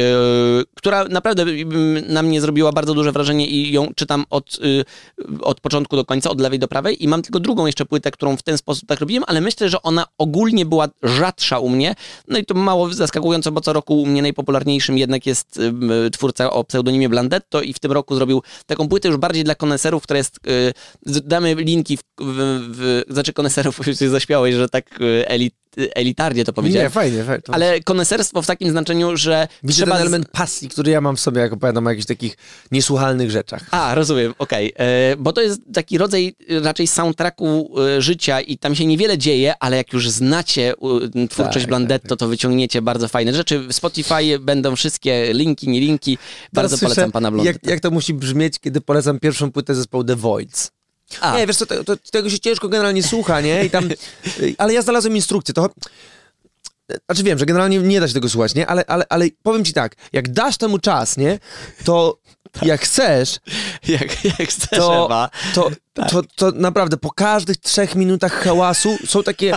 która naprawdę y, na mnie zrobiła bardzo duże wrażenie i ją czytam od, y, od początku do końca, od lewej do prawej i mam tylko drugą jeszcze płytę, którą w ten sposób tak robiłem, ale myślę, że ona ogólnie była rzadsza u mnie, no i to mało zaskakujące, bo co roku u mnie najpopularniejszym jednak jest y, y, twórca o pseudonimie Blandetto i w tym roku zrobił taką płytę już bardziej dla koneserów, która jest... Y, damy linki w, w, w, znaczy koneserów się zaśmiałeś, że tak elit, elitarnie to powiedziałem. Nie, fajnie, fajnie. Ale koneserstwo w takim znaczeniu, że widzę ten element z... pasji, który ja mam w sobie, jak opowiadam o jakichś takich niesłuchalnych rzeczach. A, rozumiem, okej. Okay. Bo to jest taki rodzaj raczej soundtracku e, życia i tam się niewiele dzieje, ale jak już znacie e, twórczość tak, Blandetto, tak, to wyciągniecie bardzo fajne rzeczy. W Spotify będą wszystkie linki, nie linki. Bardzo teraz polecam słyszę, pana Blandetto. Jak, jak to musi brzmieć, kiedy polecam pierwszą płytę zespołu The Voidz. A. Nie, wiesz co, te, to, tego się ciężko generalnie słucha, nie? I tam, ale ja znalazłem instrukcję, to... Znaczy wiem, że generalnie nie da się tego słuchać, nie? Ale, ale, ale powiem ci tak, jak dasz temu czas, nie? To... Tak. Jak chcesz, jak, jak chcesz to, to, tak. to, to naprawdę po każdych trzech minutach hałasu są takie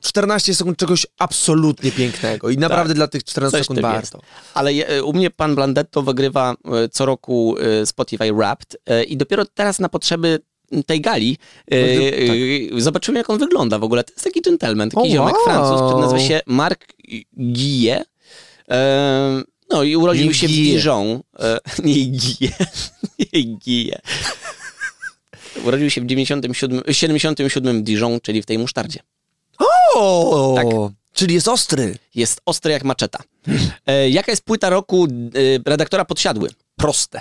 czternaście sekund czegoś absolutnie pięknego i naprawdę tak. Dla tych czternastu sekund warto. Ale je, u mnie pan Blandetto wygrywa co roku Spotify Wrapped i dopiero teraz na potrzeby tej gali no, yy, tak. zobaczyłem, jak on wygląda w ogóle. To jest taki gentleman, taki oh, ziomek wow. Francuz, który nazywa się Marc Gilles. Yy, No i urodził nie się gije. w Dijon. E, nie gije. Nie gije. Urodził się w dziewięćdziesiątym siódmym, siedemdziesiątym siódmym Dijon, czyli w tej musztardzie. O! Tak. Czyli jest ostry. Jest ostry jak maczeta. E, jaka jest płyta roku e, redaktora Podsiadły? Proste.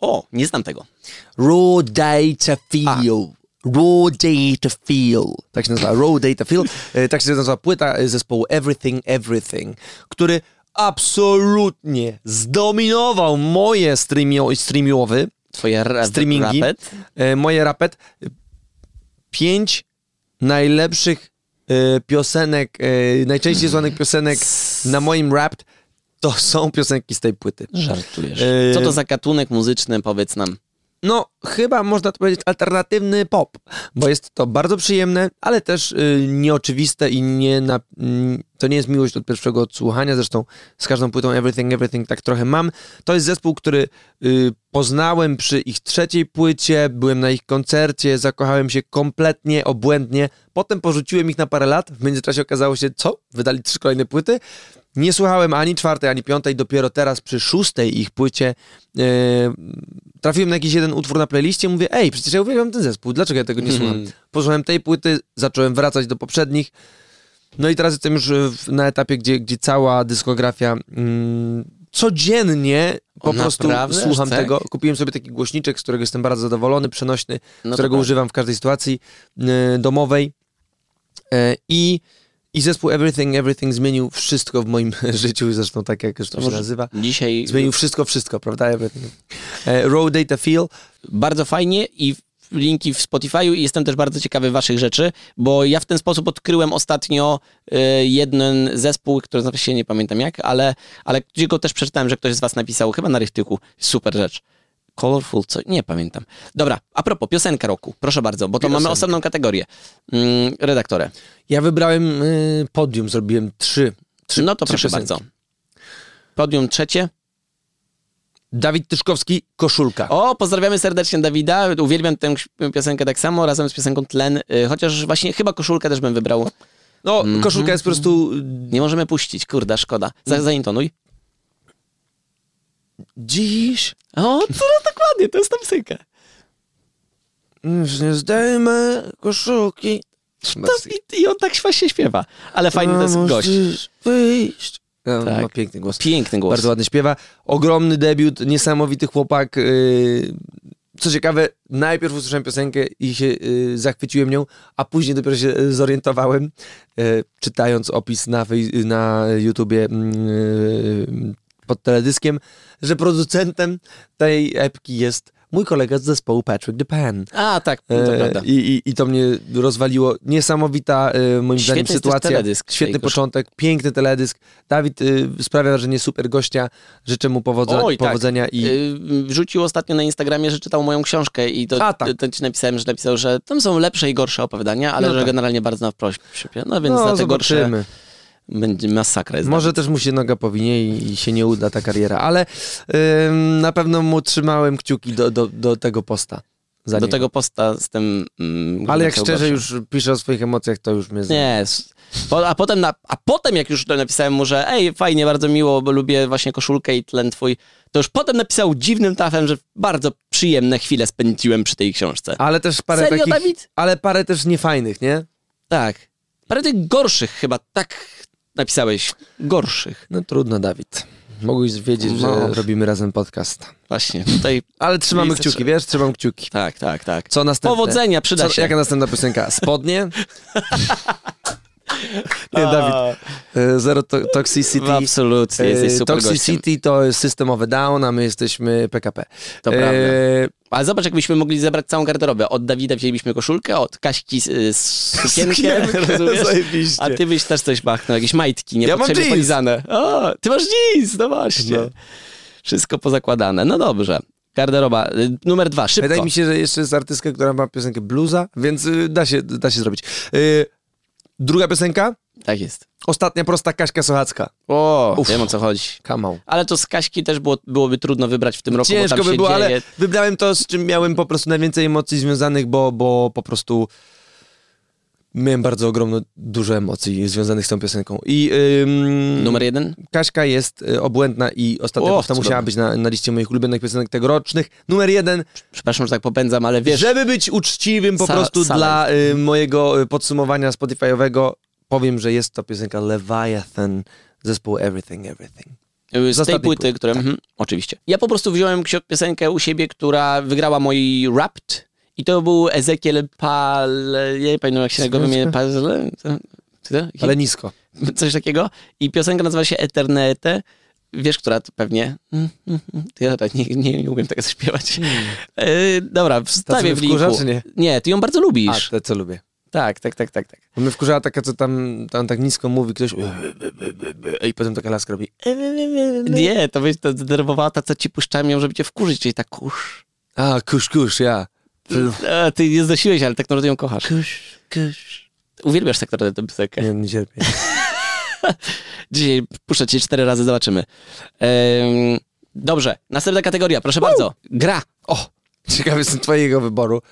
O, nie znam tego. Raw Data Feel. Raw Data Feel. Tak się nazywa. Raw Data Feel. E, tak się nazywa płyta zespołu Everything Everything, który... absolutnie zdominował moje streamio- streamowy, twoje ra- streamingi, rapet. E, moje rapet. Pięć najlepszych e, piosenek, e, najczęściej zwanych piosenek na moim rapt, to są piosenki z tej płyty. Żartujesz. E, Co to za gatunek muzyczny, powiedz nam? No, chyba można to powiedzieć alternatywny pop, bo jest to bardzo przyjemne, ale też y, nieoczywiste i nie na, y, to nie jest miłość od pierwszego odsłuchania, zresztą z każdą płytą Everything Everything tak trochę mam. To jest zespół, który y, poznałem przy ich trzeciej płycie, byłem na ich koncercie, zakochałem się kompletnie, obłędnie, potem porzuciłem ich na parę lat, w międzyczasie okazało się, co? Wydali trzy kolejne płyty. Nie słuchałem ani czwartej, ani piątej, dopiero teraz przy szóstej ich płycie yy, trafiłem na jakiś jeden utwór na playliście, mówię, ej, przecież ja uwielbiam ten zespół, dlaczego ja tego nie słucham? Mm. Posłuchałem tej płyty, zacząłem wracać do poprzednich, no i teraz jestem już w, na etapie, gdzie, gdzie cała dyskografia mm, codziennie po o, prostu naprawdę? słucham tak? tego. Kupiłem sobie taki głośniczek, z którego jestem bardzo zadowolony, przenośny, no którego tak. używam w każdej sytuacji yy, domowej yy, i... I zespół Everything Everything zmienił wszystko w moim życiu, zresztą tak jak już to się nazywa. Dzisiaj... Zmienił wszystko, wszystko, prawda? Everything. Raw Data Feel. Bardzo fajnie i linki w Spotify'u i jestem też bardzo ciekawy waszych rzeczy, bo ja w ten sposób odkryłem ostatnio y, jeden zespół, który znaczy się nie pamiętam jak, ale, ale gdzie go też przeczytałem, że ktoś z was napisał, chyba na Rychtyku, super rzecz. Colorful, co? Nie pamiętam. Dobra, a propos, piosenka roku. Proszę bardzo, bo to piosenka. Mamy osobną kategorię. Mm, redaktorę. Ja wybrałem y, podium, zrobiłem trzy. trzy no to trzy proszę piosenki. bardzo. Podium trzecie. Dawid Tyszkowski, Koszulka. O, pozdrawiamy serdecznie Dawida. Uwielbiam tę piosenkę tak samo, razem z piosenką Tlen. Y, chociaż właśnie chyba Koszulkę też bym wybrał. No, mm-hmm. Koszulka jest po prostu... Nie możemy puścić, kurda, szkoda. Z- zaintonuj. Dziś... O, to dokładnie, to jest ta piosenka. Już nie zdejmę koszulki. To, i, I on tak właśnie śpiewa. Ale fajny to jest gość. Wyjść. No, tak. Ma piękny głos. Piękny głos. Bardzo ładnie śpiewa. Ogromny debiut, niesamowity chłopak. Co ciekawe, najpierw usłyszałem piosenkę i się zachwyciłem nią, a później dopiero się zorientowałem, czytając opis na, na YouTubie pod teledyskiem, że producentem tej epki jest mój kolega z zespołu Patrick De Pan. A, tak, to e, prawda. I, i, I to mnie rozwaliło. Niesamowita, e, moim zdaniem, sytuacja. Teledysk, Świetny początek, kosz... piękny teledysk. Dawid y, sprawia wrażenie super gościa. Życzę mu powodza- Oj, powodzenia. Tak. I... Y, wrzucił ostatnio na Instagramie, że czytał moją książkę i to, A, tak. to ci napisałem, że napisał, że tam są lepsze i gorsze opowiadania, ale no, że tak. generalnie bardzo na prośbę. No więc no, na te zobaczymy. gorsze... Będzie masakra. Jest Może też mu się noga powinie i, i się nie uda ta kariera, ale ym, na pewno mu trzymałem kciuki do, do, do tego posta. Do niego. tego posta z tym... Mm, ale jak szczerze gorsza. już piszę o swoich emocjach, to już mnie... Nie, po, a, potem na, a potem jak już napisałem mu, że ej, fajnie, bardzo miło, bo lubię właśnie Koszulkę i Tlen twój, to już potem napisał dziwnym trafem, że bardzo przyjemne chwile spędziłem przy tej książce. Ale też parę Serio, takich... Dawid? Ale parę też niefajnych, nie? Tak. Parę tych gorszych chyba, tak... Napisałeś gorszych. No trudno, Dawid. Mogłeś wiedzieć, no. że robimy razem podcast. Właśnie. Tutaj Ale trzymamy kciuki, trzeba. wiesz? Trzymam kciuki. Tak, tak, tak. Co następne? Powodzenia, przyda Co, się. Jaka następna piosenka? Spodnie? Nie, Dawid. Zero to- Toxicity. Absolutnie, jesteś super gościem. Toxicity to System of a Down, a my jesteśmy P K P. To prawda. E- Ale zobacz, jakbyśmy mogli zebrać całą garderobę. Od Dawida wzięlibyśmy koszulkę, od Kaśki y, sukienkę, rozumiesz? A ty byś też coś machnął, jakieś majtki niepotrzebnie ja polizane. O, ty masz jeans, no właśnie. No. Wszystko pozakładane. No dobrze. Garderoba. Numer dwa, szybko. Wydaje mi się, że jeszcze jest artystka, która ma piosenkę bluza, więc da się, da się zrobić. Yy, druga piosenka? Tak jest. Ostatnia prosta Kaśka Sochacka. O, Uf, wiem o co chodzi. Kamał. Ale to z Kaśki też było, byłoby trudno wybrać w tym roku, ciężko bo tam by było, dzieje... ale wybrałem to, z czym miałem po prostu najwięcej emocji związanych, bo, bo po prostu miałem bardzo ogromne, dużo emocji związanych z tą piosenką. I ym... Numer jeden? Kaśka jest obłędna i ostatnia prosta musiała być na, na liście moich ulubionych piosenek tegorocznych. Numer jeden. Przepraszam, że tak popędzam, ale wiesz... Żeby być uczciwym po sa- prostu sa- dla y, mojego podsumowania Spotify'owego, powiem, że jest to piosenka Leviathan, zespół Everything Everything. Z, z tej płyty, płyty które... Tak. Mhm, oczywiście. Ja po prostu wziąłem piosenkę u siebie, która wygrała mój Wrapped i to był Ezekiel Pal... Nie pamiętam, jak się na go wymienia. Ale nisko. Coś takiego. I piosenka nazywa się Eternete. Wiesz, która to pewnie... Ja nie, nie, nie umiem tego śpiewać. Hmm. Dobra, wstawię w linku. Wkurza, nie? nie, ty ją bardzo lubisz. A, to co lubię. Tak, tak, tak, tak, tak. Bo mnie wkurzała taka, co tam, tam tak nisko mówi ktoś i potem taka laska robi. Nie, to byś zdenerwowała ta, co ci puszczałem ją, żeby cię wkurzyć, czyli ta kusz. A, kusz, kusz, ja. A, ty nie znosiłeś, ale tak naprawdę ją kochasz. Kusz, kusz. Uwielbiasz tak naprawdę tę piosenkę. Nie, nie cierpię. Dzisiaj puszczę cię cztery razy, zobaczymy. Ehm, dobrze, następna kategoria, proszę wow. bardzo. Gra. O, ciekawy jestem twojego wyboru.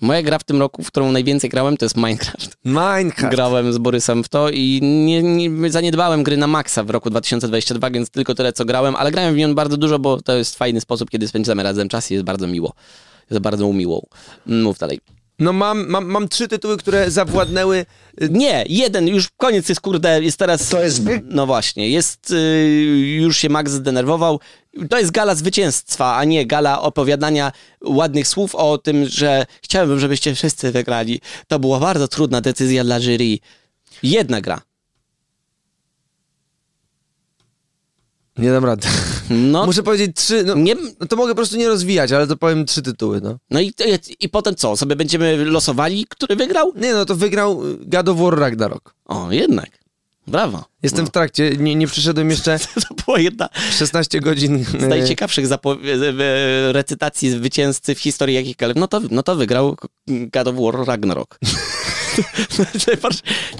Moja gra w tym roku, w którą najwięcej grałem, to jest Minecraft. Minecraft. Grałem z Borysem w to i nie, nie, zaniedbałem gry na maksa w roku dwa tysiące dwudziestym drugim, więc tylko tyle, co grałem, ale grałem w nią bardzo dużo, bo to jest fajny sposób, kiedy spędzamy razem czas i jest bardzo miło. Jest bardzo miło. Mów dalej. No mam, mam, mam trzy tytuły, które zawładnęły... Nie, jeden, już koniec jest, kurde, jest teraz... To jest... No właśnie, jest... Yy, już się Max zdenerwował. To jest gala zwycięstwa, a nie gala opowiadania ładnych słów o tym, że chciałbym, żebyście wszyscy wygrali. To była bardzo trudna decyzja dla jury. Jedna gra. Nie dam rady. No, muszę powiedzieć trzy, no, nie, no to mogę po prostu nie rozwijać, ale to powiem trzy tytuły, no. No i, i, i potem co, sobie będziemy losowali, który wygrał? Nie, no to wygrał God of War Ragnarok. O, jednak. Brawo. Jestem no. w trakcie, nie, nie przyszedłem jeszcze to była jedna... szesnaście godzin. Z najciekawszych zapo- recytacji zwycięzcy w historii jakichkolwiek, no to, no to wygrał God of War Ragnarok.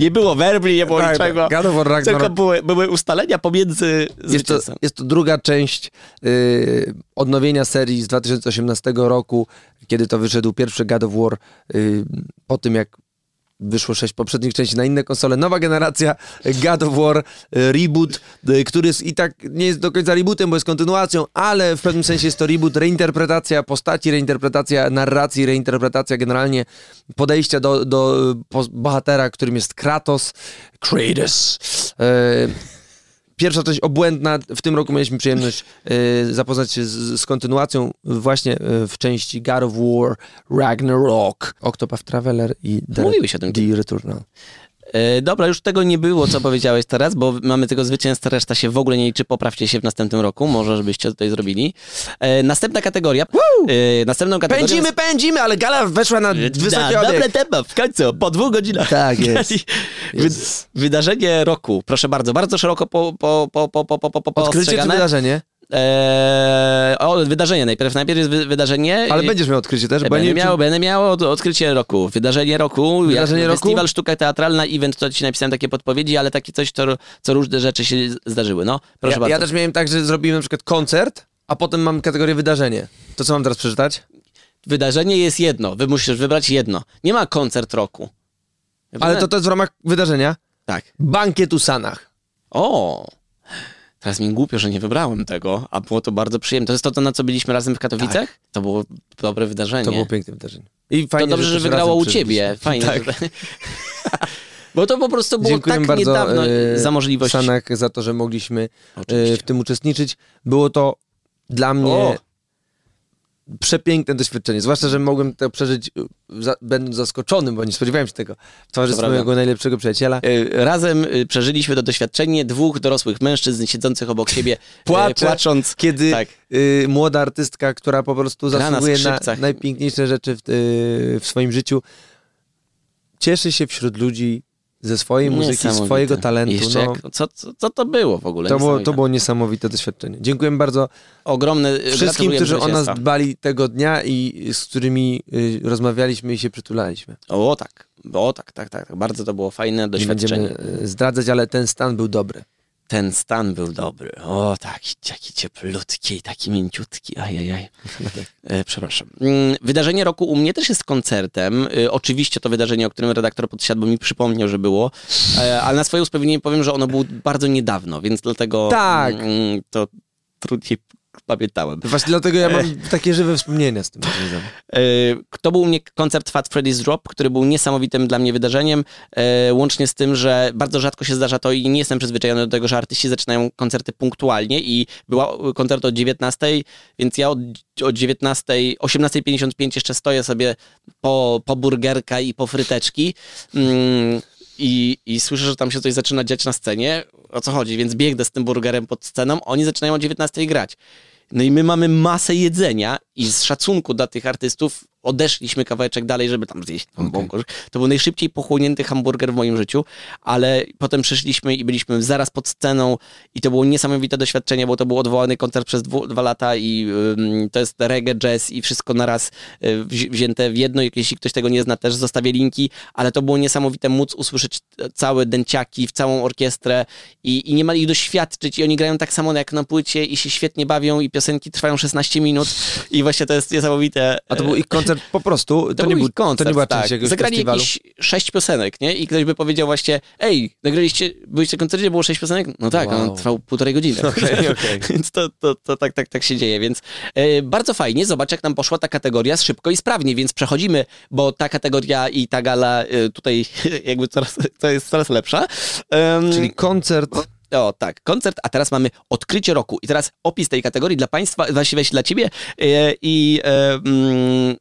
Nie było werbli, nie było tak, niczego. God of War Ragnarok. Tylko były, były ustalenia pomiędzy zwycięzcami. Jest to druga część y, odnowienia serii z dwa tysiące osiemnastego roku, kiedy to wyszedł pierwszy God of War y, po tym, jak wyszło sześć poprzednich części na inne konsole. Nowa generacja God of War reboot, który jest i tak nie jest do końca rebootem, bo jest kontynuacją, ale w pewnym sensie jest to reboot, reinterpretacja postaci, reinterpretacja narracji, reinterpretacja generalnie podejścia do, do bohatera, którym jest Kratos. Kratos. Pierwsza część obłędna. W tym roku mieliśmy przyjemność zapoznać się z, z kontynuacją właśnie w części God of War Ragnarok. Octopath Traveler i The, Mówiłeś o tym, The Returnal. E, dobra, już tego nie było, co powiedziałeś teraz, bo mamy tego zwycięzcę, reszta się w ogóle nie liczy. Poprawcie się w następnym roku, może żebyście tutaj zrobili. E, następna kategoria. E, następną kategorią... Pędzimy, pędzimy, ale gala weszła na wysokie obieg. Dobre tempo, w końcu, po dwóch godzinach. Tak jest. Wy, jest. Wydarzenie roku, proszę bardzo, bardzo szeroko po, po, po, po, po, po, po Odkrycie czy wydarzenie? Eee, o, wydarzenie najpierw. Najpierw jest wy- wydarzenie. Ale będziesz miał odkrycie też. Będę nie... miał, będę miał od- odkrycie roku. Wydarzenie roku. Wydarzenie jak, roku? Festiwal, sztuka teatralna, event, to ci napisałem takie podpowiedzi, ale takie coś, co, co różne rzeczy się zdarzyły. No, proszę ja, bardzo. Ja też miałem tak, że zrobiłem na przykład koncert, a potem mam kategorię wydarzenie. To co mam teraz przeczytać? Wydarzenie jest jedno. Wy musisz wybrać jedno. Nie ma koncert roku. Ja ale to, to jest w ramach wydarzenia? Tak. Bankiet u Sanach. O... Teraz mi głupio, że nie wybrałem tego, a było to bardzo przyjemne. To jest to, to na co byliśmy razem w Katowicach? Tak. To było dobre wydarzenie. To było piękne wydarzenie. I fajnie, to dobrze, że, że wygrało u ciebie. Fajnie. Tak. Że... Bo to po prostu było Dziękuję tak bardzo, niedawno e, za możliwość. Szanak, za to, że mogliśmy e, w tym uczestniczyć. Było to dla mnie o. przepiękne doświadczenie, zwłaszcza, że mogłem to przeżyć za, będąc zaskoczonym, bo nie spodziewałem się tego, w towarzystwie mojego najlepszego przyjaciela. Yy, razem yy, przeżyliśmy to doświadczenie dwóch dorosłych mężczyzn siedzących obok siebie, Płacze, yy, płacząc. Kiedy tak. yy, młoda artystka, która po prostu zasługuje na, na najpiękniejsze rzeczy w, yy, w swoim życiu, cieszy się wśród ludzi ze swojej muzyki, swojego talentu. Jeszcze no, jak, co, co, co to było w ogóle? To było, to było niesamowite doświadczenie. Dziękuję bardzo ogromne wszystkim, którzy o nas dbali tego dnia i z którymi y, rozmawialiśmy i się przytulaliśmy. O tak, o tak, tak, tak, tak. Bardzo to było fajne doświadczenie. Nie będziemy zdradzać, ale ten stan był dobry. Ten stan był dobry. O, taki, taki cieplutki, taki mięciutki. Ajajaj. E, przepraszam. Wydarzenie roku u mnie też jest koncertem. E, oczywiście to wydarzenie, o którym redaktor podsiadł, bo mi przypomniał, że było. E, ale na swoje usprawiedliwienie powiem, że ono było bardzo niedawno, więc dlatego tak. m, to trudniej pamiętałem. Właśnie dlatego ja mam takie żywe wspomnienia z tym. To był u mnie koncert Fat Freddy's Drop, który był niesamowitym dla mnie wydarzeniem, łącznie z tym, że bardzo rzadko się zdarza to i nie jestem przyzwyczajony do tego, że artyści zaczynają koncerty punktualnie i był koncert o dziewiętnastej, więc ja od, od dziewiętnastej, osiemnasta pięćdziesiąt pięć jeszcze stoję sobie po, po burgerka i po fryteczki. Mm. I, I słyszę, że tam się coś zaczyna dziać na scenie, o co chodzi, więc biegnę z tym burgerem pod sceną, oni zaczynają o dziewiętnastej grać. No i my mamy masę jedzenia i z szacunku dla tych artystów odeszliśmy kawałeczek dalej, żeby tam zjeść tam okay. To był najszybciej pochłonięty hamburger w moim życiu, ale potem przyszliśmy i byliśmy zaraz pod sceną i to było niesamowite doświadczenie, bo to był odwołany koncert przez dwu, dwa lata i y, to jest reggae, jazz i wszystko naraz y, wzięte w jedno. Jeśli ktoś tego nie zna, też zostawię linki, ale to było niesamowite móc usłyszeć całe dęciaki w całą orkiestrę i, i niemal ich doświadczyć i oni grają tak samo jak na płycie i się świetnie bawią i piosenki trwają szesnaście minut i właśnie to jest niesamowite. A to był ich koncert po prostu, to, to nie był koncert, to nie była tak. Część zagrali festiwalu. Jakieś sześć piosenek, nie? I ktoś by powiedział właśnie, ej, nagraliście, byliście w koncercie, było sześć piosenek? No tak, wow. On trwał półtorej godziny. Okay, okay. Więc to, to, to tak, tak, tak się dzieje, więc e, bardzo fajnie, zobacz jak nam poszła ta kategoria szybko i sprawnie, więc przechodzimy, bo ta kategoria i ta gala e, tutaj jakby coraz, to jest coraz lepsza. Um, Czyli koncert... O tak, koncert, a teraz mamy odkrycie roku i teraz opis tej kategorii dla państwa, właściwie dla ciebie i... E, e, mm,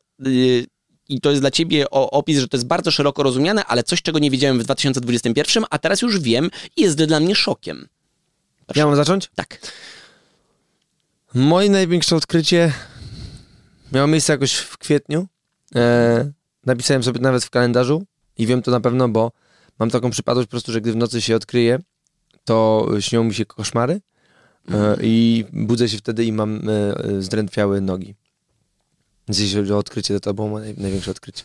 i to jest dla ciebie opis, że to jest bardzo szeroko rozumiane, ale coś, czego nie wiedziałem w dwa tysiące dwudziestym pierwszym, a teraz już wiem i jest dla mnie szokiem. Proszę. Ja mam zacząć? Tak. Moje największe odkrycie miało miejsce jakoś w kwietniu. E, napisałem sobie nawet w kalendarzu i wiem to na pewno, bo mam taką przypadłość po prostu, że gdy w nocy się odkryję, to śnią mi się koszmary e, i budzę się wtedy i mam e, zdrętwiałe nogi. Więc jeśli chodzi o odkrycie, to to było moje największe odkrycie.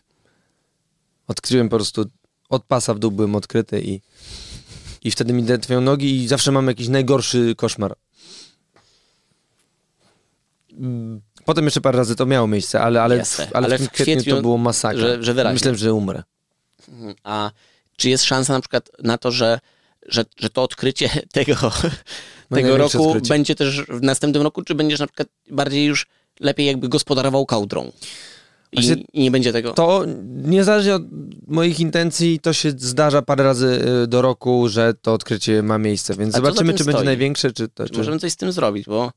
Odkryłem po prostu, od pasa w dół byłem odkryty i, i wtedy mi drętwią nogi i zawsze mam jakiś najgorszy koszmar. Potem jeszcze parę razy to miało miejsce, ale, ale, w, ale, ale w, w kwietniu, kwietniu to było masakra. Że, że wyraźnie. Myślę, że umrę. A czy jest szansa na przykład na to, że, że, że to odkrycie tego, tego roku odkrycie. Będzie też w następnym roku, czy będziesz na przykład bardziej już lepiej jakby gospodarował kołdrą. I, I nie będzie tego. To niezależnie od moich intencji, to się zdarza parę razy do roku, że to odkrycie ma miejsce, więc a zobaczymy, czy stoi? Będzie największe, czy to... Czy... Możemy coś z tym zrobić, bo...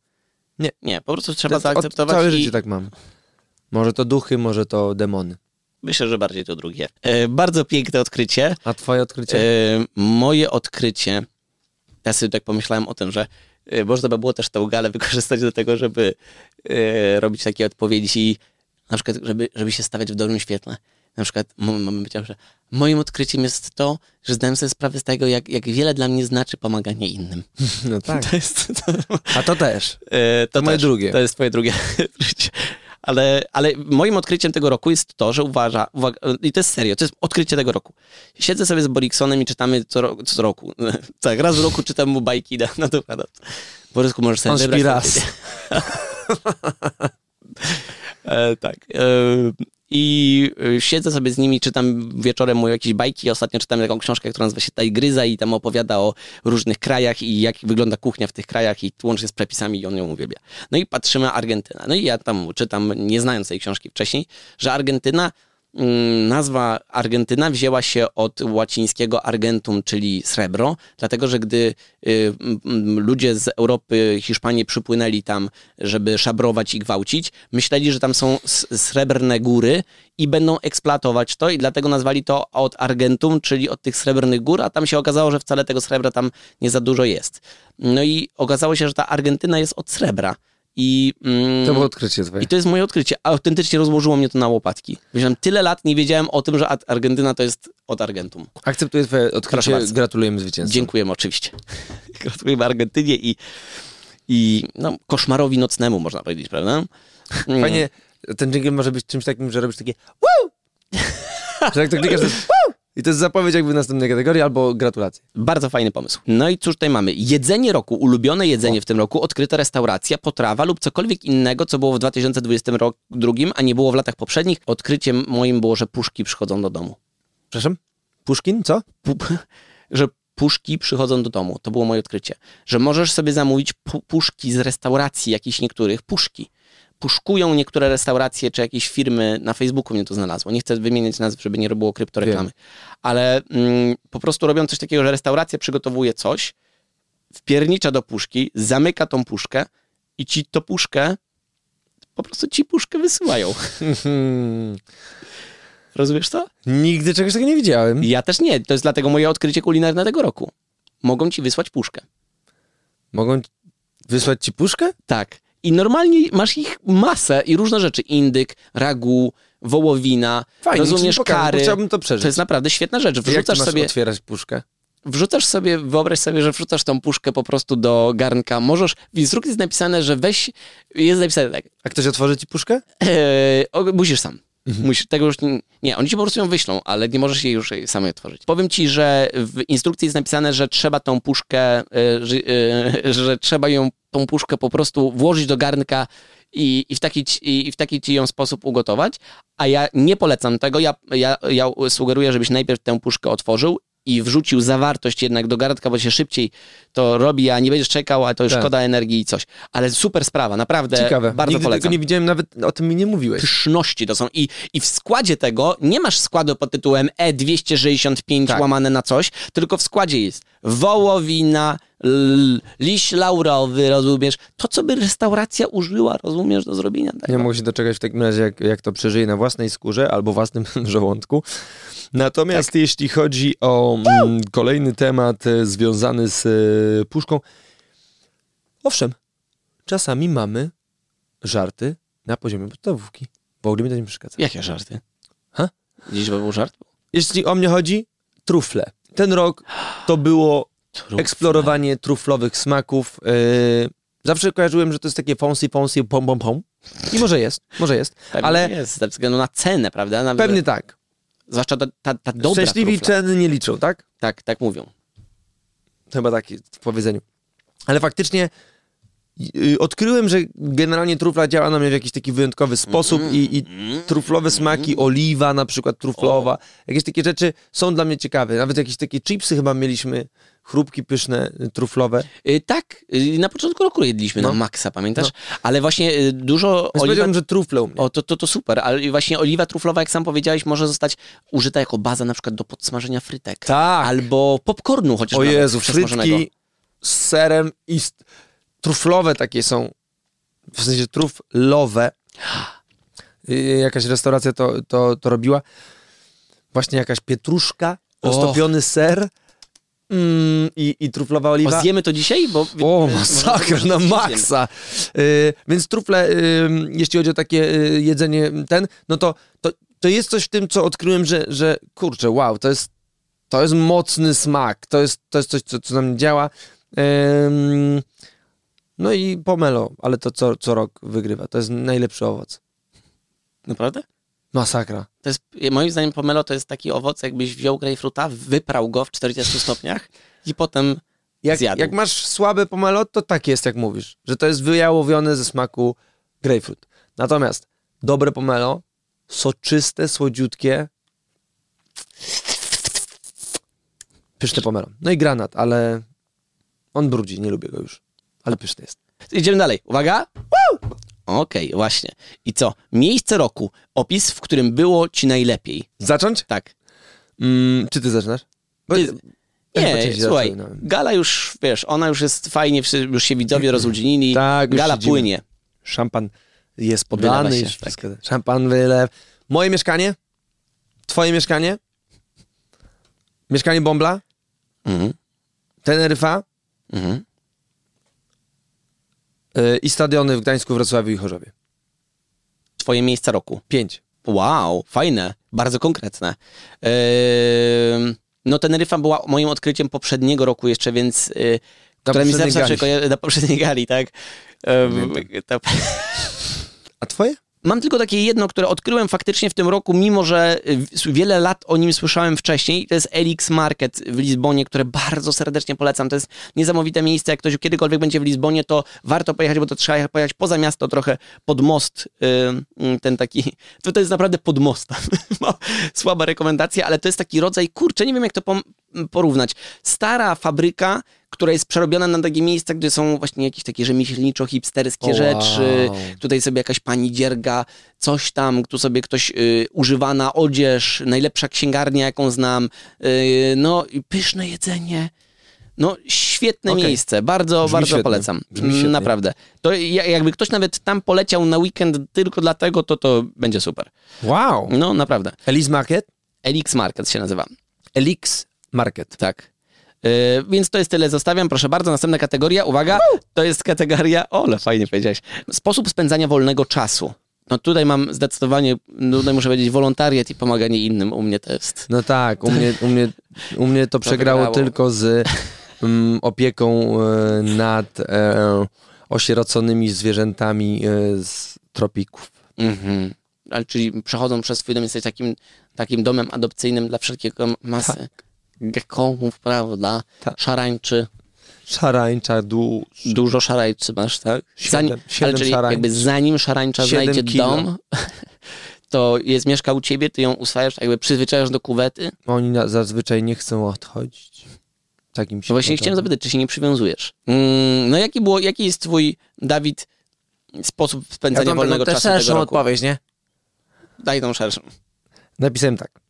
Nie. Nie, po prostu trzeba to zaakceptować. Całe i... życie tak mam. Może to duchy, może to demony. Myślę, że bardziej to drugie. E, bardzo piękne odkrycie. A twoje odkrycie? E, moje odkrycie... Ja sobie tak pomyślałem o tym, że można by było też tę galę wykorzystać do tego, żeby e, robić takie odpowiedzi, na przykład, żeby, żeby się stawiać w dobrym świetle. Na przykład, mamy powiedział, że moim odkryciem jest to, że zdałem sobie sprawę z tego, jak, jak wiele dla mnie znaczy pomaganie innym. No tak. To jest, to, a to też. E, to, to moje też, drugie. To jest twoje drugie odkrycie. Ale, ale moim odkryciem tego roku jest to, że uważa, uwaga, i to jest serio, to jest odkrycie tego roku. Siedzę sobie z Boriksonem i czytamy co, ro, co roku. Tak, raz w roku czytam mu bajki na, na to. Borysku, możesz sobie on wybrać. Raz. e, tak. E, I siedzę sobie z nimi, czytam wieczorem mu jakieś bajki. Ostatnio czytam taką książkę, która nazywa się Tajgryza i tam opowiada o różnych krajach i jak wygląda kuchnia w tych krajach i łącznie z przepisami i on ją uwielbia. No i patrzymy Argentyna. No i ja tam czytam, nie znając tej książki wcześniej, że Argentyna nazwa Argentyna wzięła się od łacińskiego argentum, czyli srebro, dlatego że gdy y, ludzie z Europy, Hiszpanie przypłynęli tam, żeby szabrować i gwałcić, myśleli, że tam są srebrne góry i będą eksploatować to i dlatego nazwali to od argentum, czyli od tych srebrnych gór, a tam się okazało, że wcale tego srebra tam nie za dużo jest. No i okazało się, że ta Argentyna jest od srebra. I, mm, to było odkrycie twoje. I to jest moje odkrycie. Autentycznie rozłożyło mnie to na łopatki. Myślałem, tyle lat nie wiedziałem o tym, że Argentyna to jest od Argentum. Akceptuję twoje odkrycie. Gratulujemy zwycięstwa. Dziękujemy oczywiście. Gratulujemy Argentynie i, i no, koszmarowi nocnemu, można powiedzieć, prawda? Fajnie, ten dżingiel może być czymś takim, że robisz takie wow! Że jak to klikasz, to jest wow! I to jest zapowiedź jakby następnej kategorii albo gratulacje. Bardzo fajny pomysł. No i cóż tutaj mamy? Jedzenie roku, ulubione jedzenie o. w tym roku, odkryta restauracja, potrawa lub cokolwiek innego, co było w dwa tysiące dwudziestym drugim, a nie było w latach poprzednich. Odkryciem moim było, że puszki przychodzą do domu. Przepraszam? Puszkin? Co? P- że puszki przychodzą do domu. To było moje odkrycie. Że możesz sobie zamówić pu- puszki z restauracji jakichś niektórych. Puszki. Puszkują niektóre restauracje czy jakieś firmy, na Facebooku mnie to znalazło, nie chcę wymieniać nazw, żeby nie robiło kryptoreklamy, Wiem. ale mm, po prostu robią coś takiego, że restauracja przygotowuje coś, wpiernicza do puszki, zamyka tą puszkę i ci to puszkę, po prostu ci puszkę wysyłają. Rozumiesz to? Nigdy czegoś takiego nie widziałem. Ja też nie, to jest dlatego moje odkrycie kulinarne tego roku. Mogą ci wysłać puszkę. Mogą wysłać ci puszkę? Tak. I normalnie masz ich masę i różne rzeczy. Indyk, ragu, wołowina, fajnie, rozumiesz, pokażę, kary. Chciałbym to przeżyć. To jest naprawdę świetna rzecz. Wrzucasz jak sobie, otwierać puszkę? Wrzucasz sobie, wyobraź sobie, że wrzucasz tą puszkę po prostu do garnka. Możesz, w instrukcji jest napisane, że weź, jest napisane tak. A ktoś otworzy ci puszkę? Eee, o, musisz sam. Mhm. Musisz, tego już nie, nie, oni ci po prostu ją wyślą, ale nie możesz jej już samej otworzyć. Powiem ci, że w instrukcji jest napisane, że trzeba tą puszkę, że, że trzeba ją, tą puszkę po prostu włożyć do garnka i, i w taki, i, i w taki ci ją sposób ugotować, a ja nie polecam tego, ja, ja, ja sugeruję, żebyś najpierw tę puszkę otworzył i wrzucił zawartość jednak do garnka, bo się szybciej to robi, a nie będziesz czekał, a to już tak. Szkoda energii i coś. Ale super sprawa, naprawdę. Ciekawe. Bardzo nigdy polecam. Tego nie widziałem, nawet o tym mi nie mówiłeś. Pyszności to są. I, i w składzie tego nie masz składu pod tytułem E dwieście sześćdziesiąt pięć tak. łamane na coś, tylko w składzie jest wołowina, l, liść laurowy, rozumiesz? To, co by restauracja użyła, rozumiesz, do zrobienia tego. Nie mogę się doczekać w takim razie, jak, jak to przeżyje na własnej skórze albo własnym żołądku. Natomiast tak. jeśli chodzi o m, kolejny temat e, związany z e, puszką, owszem, czasami mamy żarty na poziomie podstawówki. W ogóle mi to nie przeszkadza. Jakie żarty? Ha? Dziś był żart? Jeśli o mnie chodzi, trufle. Ten rok to było trufle. Eksplorowanie truflowych smaków. Yy, zawsze kojarzyłem, że to jest takie fancy, fancy, pom, pom, pom. I może jest, może jest. Pewnie ale jest, ze względu na cenę, prawda? Nawet pewnie tak. Zwłaszcza ta, ta, ta dobra trufla. Szczęśliwi ceny nie liczą, tak? Tak, tak mówią. Chyba tak w powiedzeniu. Ale faktycznie yy, odkryłem, że generalnie trufla działa na mnie w jakiś taki wyjątkowy sposób mm-hmm. i, i truflowe smaki, mm-hmm. oliwa na przykład truflowa, o. jakieś takie rzeczy są dla mnie ciekawe. Nawet jakieś takie chipsy chyba mieliśmy, chrupki pyszne, truflowe. Yy, tak, yy, na początku roku jedliśmy no. na maksa, pamiętasz? No. Ale właśnie yy, dużo ja oliwa... że trufle u mnie. O, to, to, to super, ale właśnie oliwa truflowa, jak sam powiedziałeś, może zostać użyta jako baza na przykład do podsmażenia frytek. Tak. Albo popcornu chociaż. O Jezu, frytki z serem i... St- truflowe takie są, w sensie truflowe. Jakaś restauracja to, to, to robiła. Właśnie jakaś pietruszka, roztopiony oh. ser mm, i, i truflowa oliwa. O, zjemy to dzisiaj? Bo... O, masakra na maksa. Y, więc trufle, y, jeśli chodzi o takie y, jedzenie ten, no to, to, to jest coś w tym, co odkryłem, że, że kurczę, wow, to jest, to jest mocny smak. To jest, to jest coś, co, co na mnie działa. Ym... No i pomelo, ale to co, co rok wygrywa. To jest najlepszy owoc. Naprawdę? Masakra. To jest, moim zdaniem pomelo to jest taki owoc, jakbyś wziął grejpfruta, wyprał go w czterdziestu stopniach i potem jak, zjadł. Jak masz słabe pomelo, to tak jest, jak mówisz. Że to jest wyjałowione ze smaku grejpfrut. Natomiast dobre pomelo, soczyste, słodziutkie, pyszne pomelo. No i granat, ale on brudzi, nie lubię go już. Ale pyszny jest. Idziemy dalej. Uwaga! Woo! Okej, okay, właśnie. I co? Miejsce roku. Opis, w którym było ci najlepiej. Zacząć? Tak. Mm, czy ty zaczynasz? Bo... Ty... Nie, słuchaj, gala już, wiesz, ona już jest fajnie, już się widzowie rozluźnili, tak, gala siedzimy. Płynie. Szampan jest podany. Się, wszystko, tak. Szampan wylew. Moje mieszkanie? Twoje mieszkanie? Mieszkanie Bombla? Mhm. Teneryfa? Mhm. Y- I stadiony w Gdańsku, Wrocławiu i Chorzowie. Twoje miejsca roku? Pięć. Wow, fajne, bardzo konkretne. Yy... No Teneryfa była moim odkryciem poprzedniego roku jeszcze, więc... Yy, na która mi zawsze koja- na poprzedniej gali, tak? Um, to... A twoje? Mam tylko takie jedno, które odkryłem faktycznie w tym roku, mimo że wiele lat o nim słyszałem wcześniej. To jest Elix Market w Lizbonie, które bardzo serdecznie polecam. To jest niesamowite miejsce. Jak ktoś kiedykolwiek będzie w Lizbonie, to warto pojechać, bo to trzeba pojechać poza miasto trochę pod most. Ten taki... To jest naprawdę pod mostem. Słaba rekomendacja, ale to jest taki rodzaj... Kurczę, nie wiem jak to porównać. Stara fabryka, która jest przerobiona na takie miejsca, gdzie są właśnie jakieś takie rzemieślniczo-hipsterskie oh, rzeczy. Wow. Tutaj sobie jakaś pani dzierga coś tam, tu sobie ktoś y, używana odzież, najlepsza księgarnia, jaką znam. Y, no i pyszne jedzenie. No świetne okay. miejsce. Bardzo, Brzmi bardzo świetnie. Polecam. Naprawdę. To jakby ktoś nawet tam poleciał na weekend tylko dlatego, to to będzie super. Wow. No naprawdę. Elix Market? Elix Market się nazywa. Elix Market. Tak. Yy, więc to jest tyle, zostawiam, proszę bardzo, następna kategoria, uwaga, to jest kategoria, ole, fajnie powiedziałeś, sposób spędzania wolnego czasu. No tutaj mam zdecydowanie, tutaj muszę powiedzieć, wolontariat i pomaganie innym, u mnie to jest. No tak, u mnie, u mnie, u mnie to przegrało to tylko z um, opieką y, nad y, osieroconymi zwierzętami y, z tropików. Mhm. Ale czyli przechodzą przez swój dom, jesteś takim, takim domem adopcyjnym dla wszelkiego masy. Tak. Gekomów, prawda? Ta. Szarańczy. Szarańcza, du... Dużo szarańczy masz, tak? Siedem, siedem czyli szarańczy. Jakby zanim szarańcza siedem znajdzie kilo. Dom, to jest mieszka u ciebie, ty ją uswajasz, jakby przyzwyczajasz do kuwety. Oni na, zazwyczaj nie chcą odchodzić. Takim się no właśnie chciałem zapytać, czy się nie przywiązujesz? Mm, no jaki było, jaki jest twój, Dawid, sposób spędzania ja wolnego czasu tego roku? Szerszą odpowiedź, nie? Daj tą szerszą. Napisałem tak.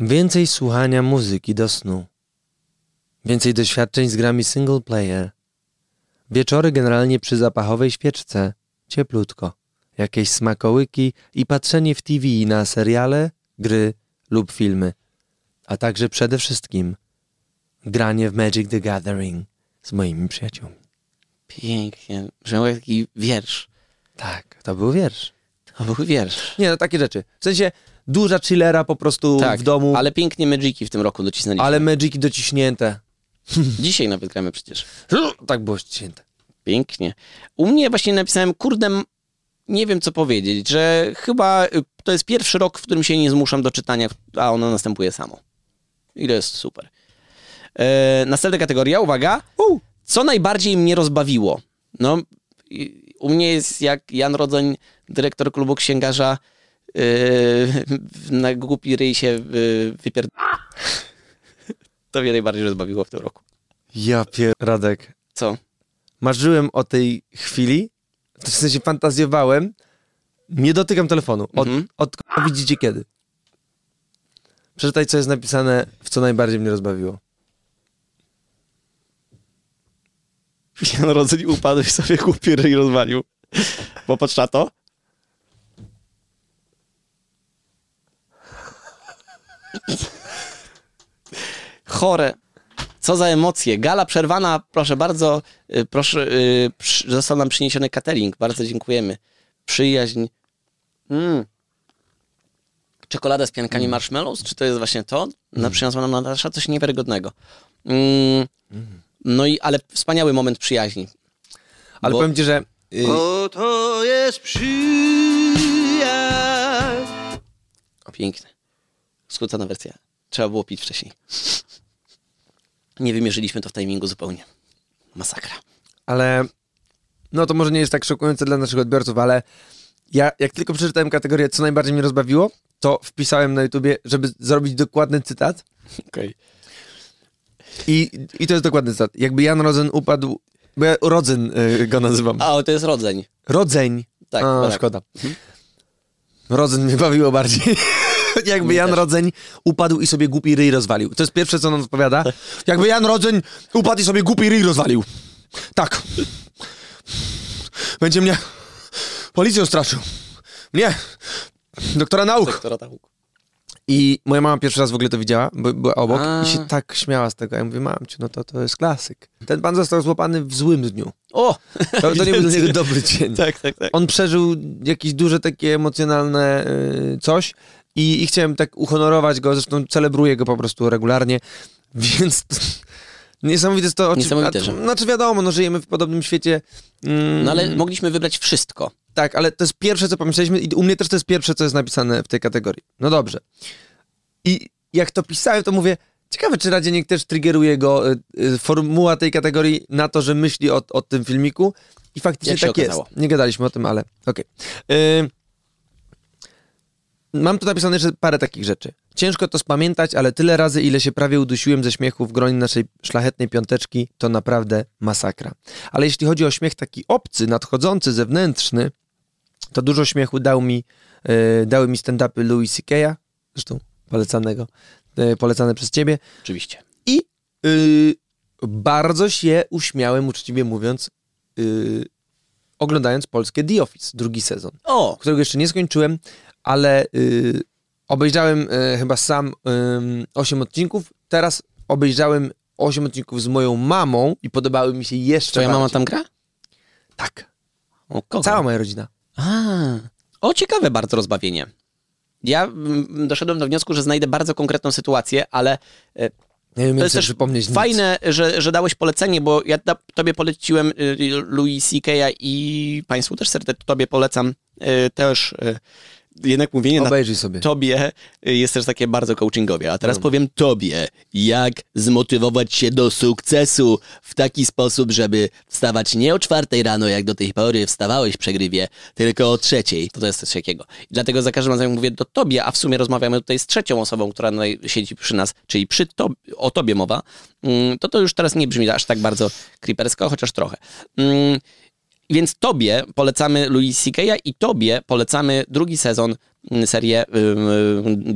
Więcej słuchania muzyki do snu. Więcej doświadczeń z grami single player. Wieczory generalnie przy zapachowej świeczce. Cieplutko. Jakieś smakołyki i patrzenie w T V na seriale, gry lub filmy. A także przede wszystkim granie w Magic the Gathering z moimi przyjaciółmi. Pięknie. Brzmiał jak taki wiersz. Tak, to był wiersz. To był wiersz. Nie, no takie rzeczy. W sensie... Duża chillera po prostu tak, w domu. Ale pięknie Magiki w tym roku docisnęliśmy. Ale Magiki dociśnięte. Dzisiaj nawet gramy przecież. Tak było ściśnięte. Pięknie. U mnie właśnie napisałem, kurde, nie wiem co powiedzieć, że chyba to jest pierwszy rok, w którym się nie zmuszam do czytania, a ono następuje samo. I to jest super. E, następna kategoria, uwaga. U. Co najbardziej mnie rozbawiło? No, u mnie jest jak Jan Rodzoń, dyrektor klubu księgarza, Yy, na głupi ryj się yy, wypierd... To mnie najbardziej rozbawiło w tym roku. Ja pier... Radek. Co? Marzyłem o tej chwili, w sensie fantazjowałem, nie dotykam telefonu. Od, mm-hmm. od k***a widzicie kiedy. Przeczytaj, co jest napisane, w co najbardziej mnie rozbawiło. Jan Rodzyń upadł i sobie głupi ryj rozwalił. Popatrz na to. Chore. Co za emocje. Gala przerwana, proszę bardzo. Proszę, yy, przy, został nam przyniesiony catering. Bardzo dziękujemy. Przyjaźń. Mm. Czekolada z piankami mm. marshmallows? Czy to jest właśnie to? Mm. No, przyniosła nam Natasza coś niewiarygodnego. Mm. Mm. No i, ale wspaniały moment przyjaźni. Ale bo... powiem ci, że... Yy... Oto jest przyjaźń. O, piękne. Skrócona wersja. Trzeba było pić wcześniej. Nie wymierzyliśmy to w timingu zupełnie. Masakra. Ale, no to może nie jest tak szokujące dla naszych odbiorców, ale ja jak tylko przeczytałem kategorię, co najbardziej mnie rozbawiło, to wpisałem na YouTubie, żeby zrobić dokładny cytat. Okej. Okay. I, I to jest dokładny cytat. Jakby Jan Rozen upadł Bo ja Rodzyn y, go nazywam. A, to jest Rodzeń. Rodzeń. Tak. A, tak. Szkoda. Mhm. Rodzyn mnie bawiło bardziej. Jakby Jan Rodzeń upadł i sobie głupi ryj rozwalił. To jest pierwsze, co nam odpowiada. Jakby Jan Rodzeń upadł i sobie głupi ryj rozwalił. Tak. Będzie mnie policją straszył. Mnie. Doktora nauk. Doktora nauk. I moja mama pierwszy raz w ogóle to widziała, bo była obok A. i się tak śmiała z tego. Ja mówię, mam cię, no to, to jest klasyk. Ten pan został złapany w złym dniu. O! To, to nie był dla niego dobry dzień. Tak, tak, tak. On przeżył jakieś duże takie emocjonalne yy, coś i, i chciałem tak uhonorować go, zresztą celebruję go po prostu regularnie, więc... Niesamowite jest to, o czym... Niesamowite, że... Znaczy wiadomo, no żyjemy w podobnym świecie. Mm. No ale mogliśmy wybrać wszystko. Tak, ale to jest pierwsze, co pomyśleliśmy i u mnie też to jest pierwsze, co jest napisane w tej kategorii. No dobrze. I jak to pisałem, to mówię, ciekawe, czy Radzieniek też triggeruje go y, y, formuła tej kategorii na to, że myśli o, o tym filmiku i faktycznie tak jest. Nie gadaliśmy o tym, ale okej. Okay. Y, mam tu napisane jeszcze parę takich rzeczy. Ciężko to spamiętać, ale tyle razy, ile się prawie udusiłem ze śmiechu w gronie naszej szlachetnej piąteczki, to naprawdę masakra. Ale jeśli chodzi o śmiech taki obcy, nadchodzący, zewnętrzny, to dużo śmiechu dał mi, yy, dały mi stand-upy Louis C K'a, zresztą polecanego, yy, polecane przez ciebie. Oczywiście. I yy, bardzo się uśmiałem, uczciwie mówiąc, yy, oglądając polskie The Office, drugi sezon, o! którego jeszcze nie skończyłem, ale... Yy, Obejrzałem y, chyba sam y, osiem odcinków. Teraz obejrzałem osiem odcinków z moją mamą i podobały mi się jeszcze Twoja bardziej. Mama tam gra? Tak. O, kogo? Cała moja rodzina. A, o, ciekawe bardzo rozbawienie. Ja m, doszedłem do wniosku, że znajdę bardzo konkretną sytuację, ale... Y, Nie wiem, to jest też fajne, że, że dałeś polecenie, bo ja da, tobie poleciłem y, Louis C K'a i państwu też serdecznie tobie polecam y, też... Y, Jednak mówienie Obejrzyj na sobie. Tobie jest też takie bardzo coachingowe. A teraz no. powiem tobie, jak zmotywować się do sukcesu w taki sposób, żeby wstawać nie o czwartej rano, jak do tej pory wstawałeś przegrywie, tylko o trzeciej. To, to jest coś takiego. I dlatego za każdym razem mówię do tobie, a w sumie rozmawiamy tutaj z trzecią osobą, która siedzi przy nas, czyli przy to, o tobie mowa, to to już teraz nie brzmi aż tak bardzo creepersko, chociaż trochę. Więc tobie polecamy Louis C K'a i tobie polecamy drugi sezon serię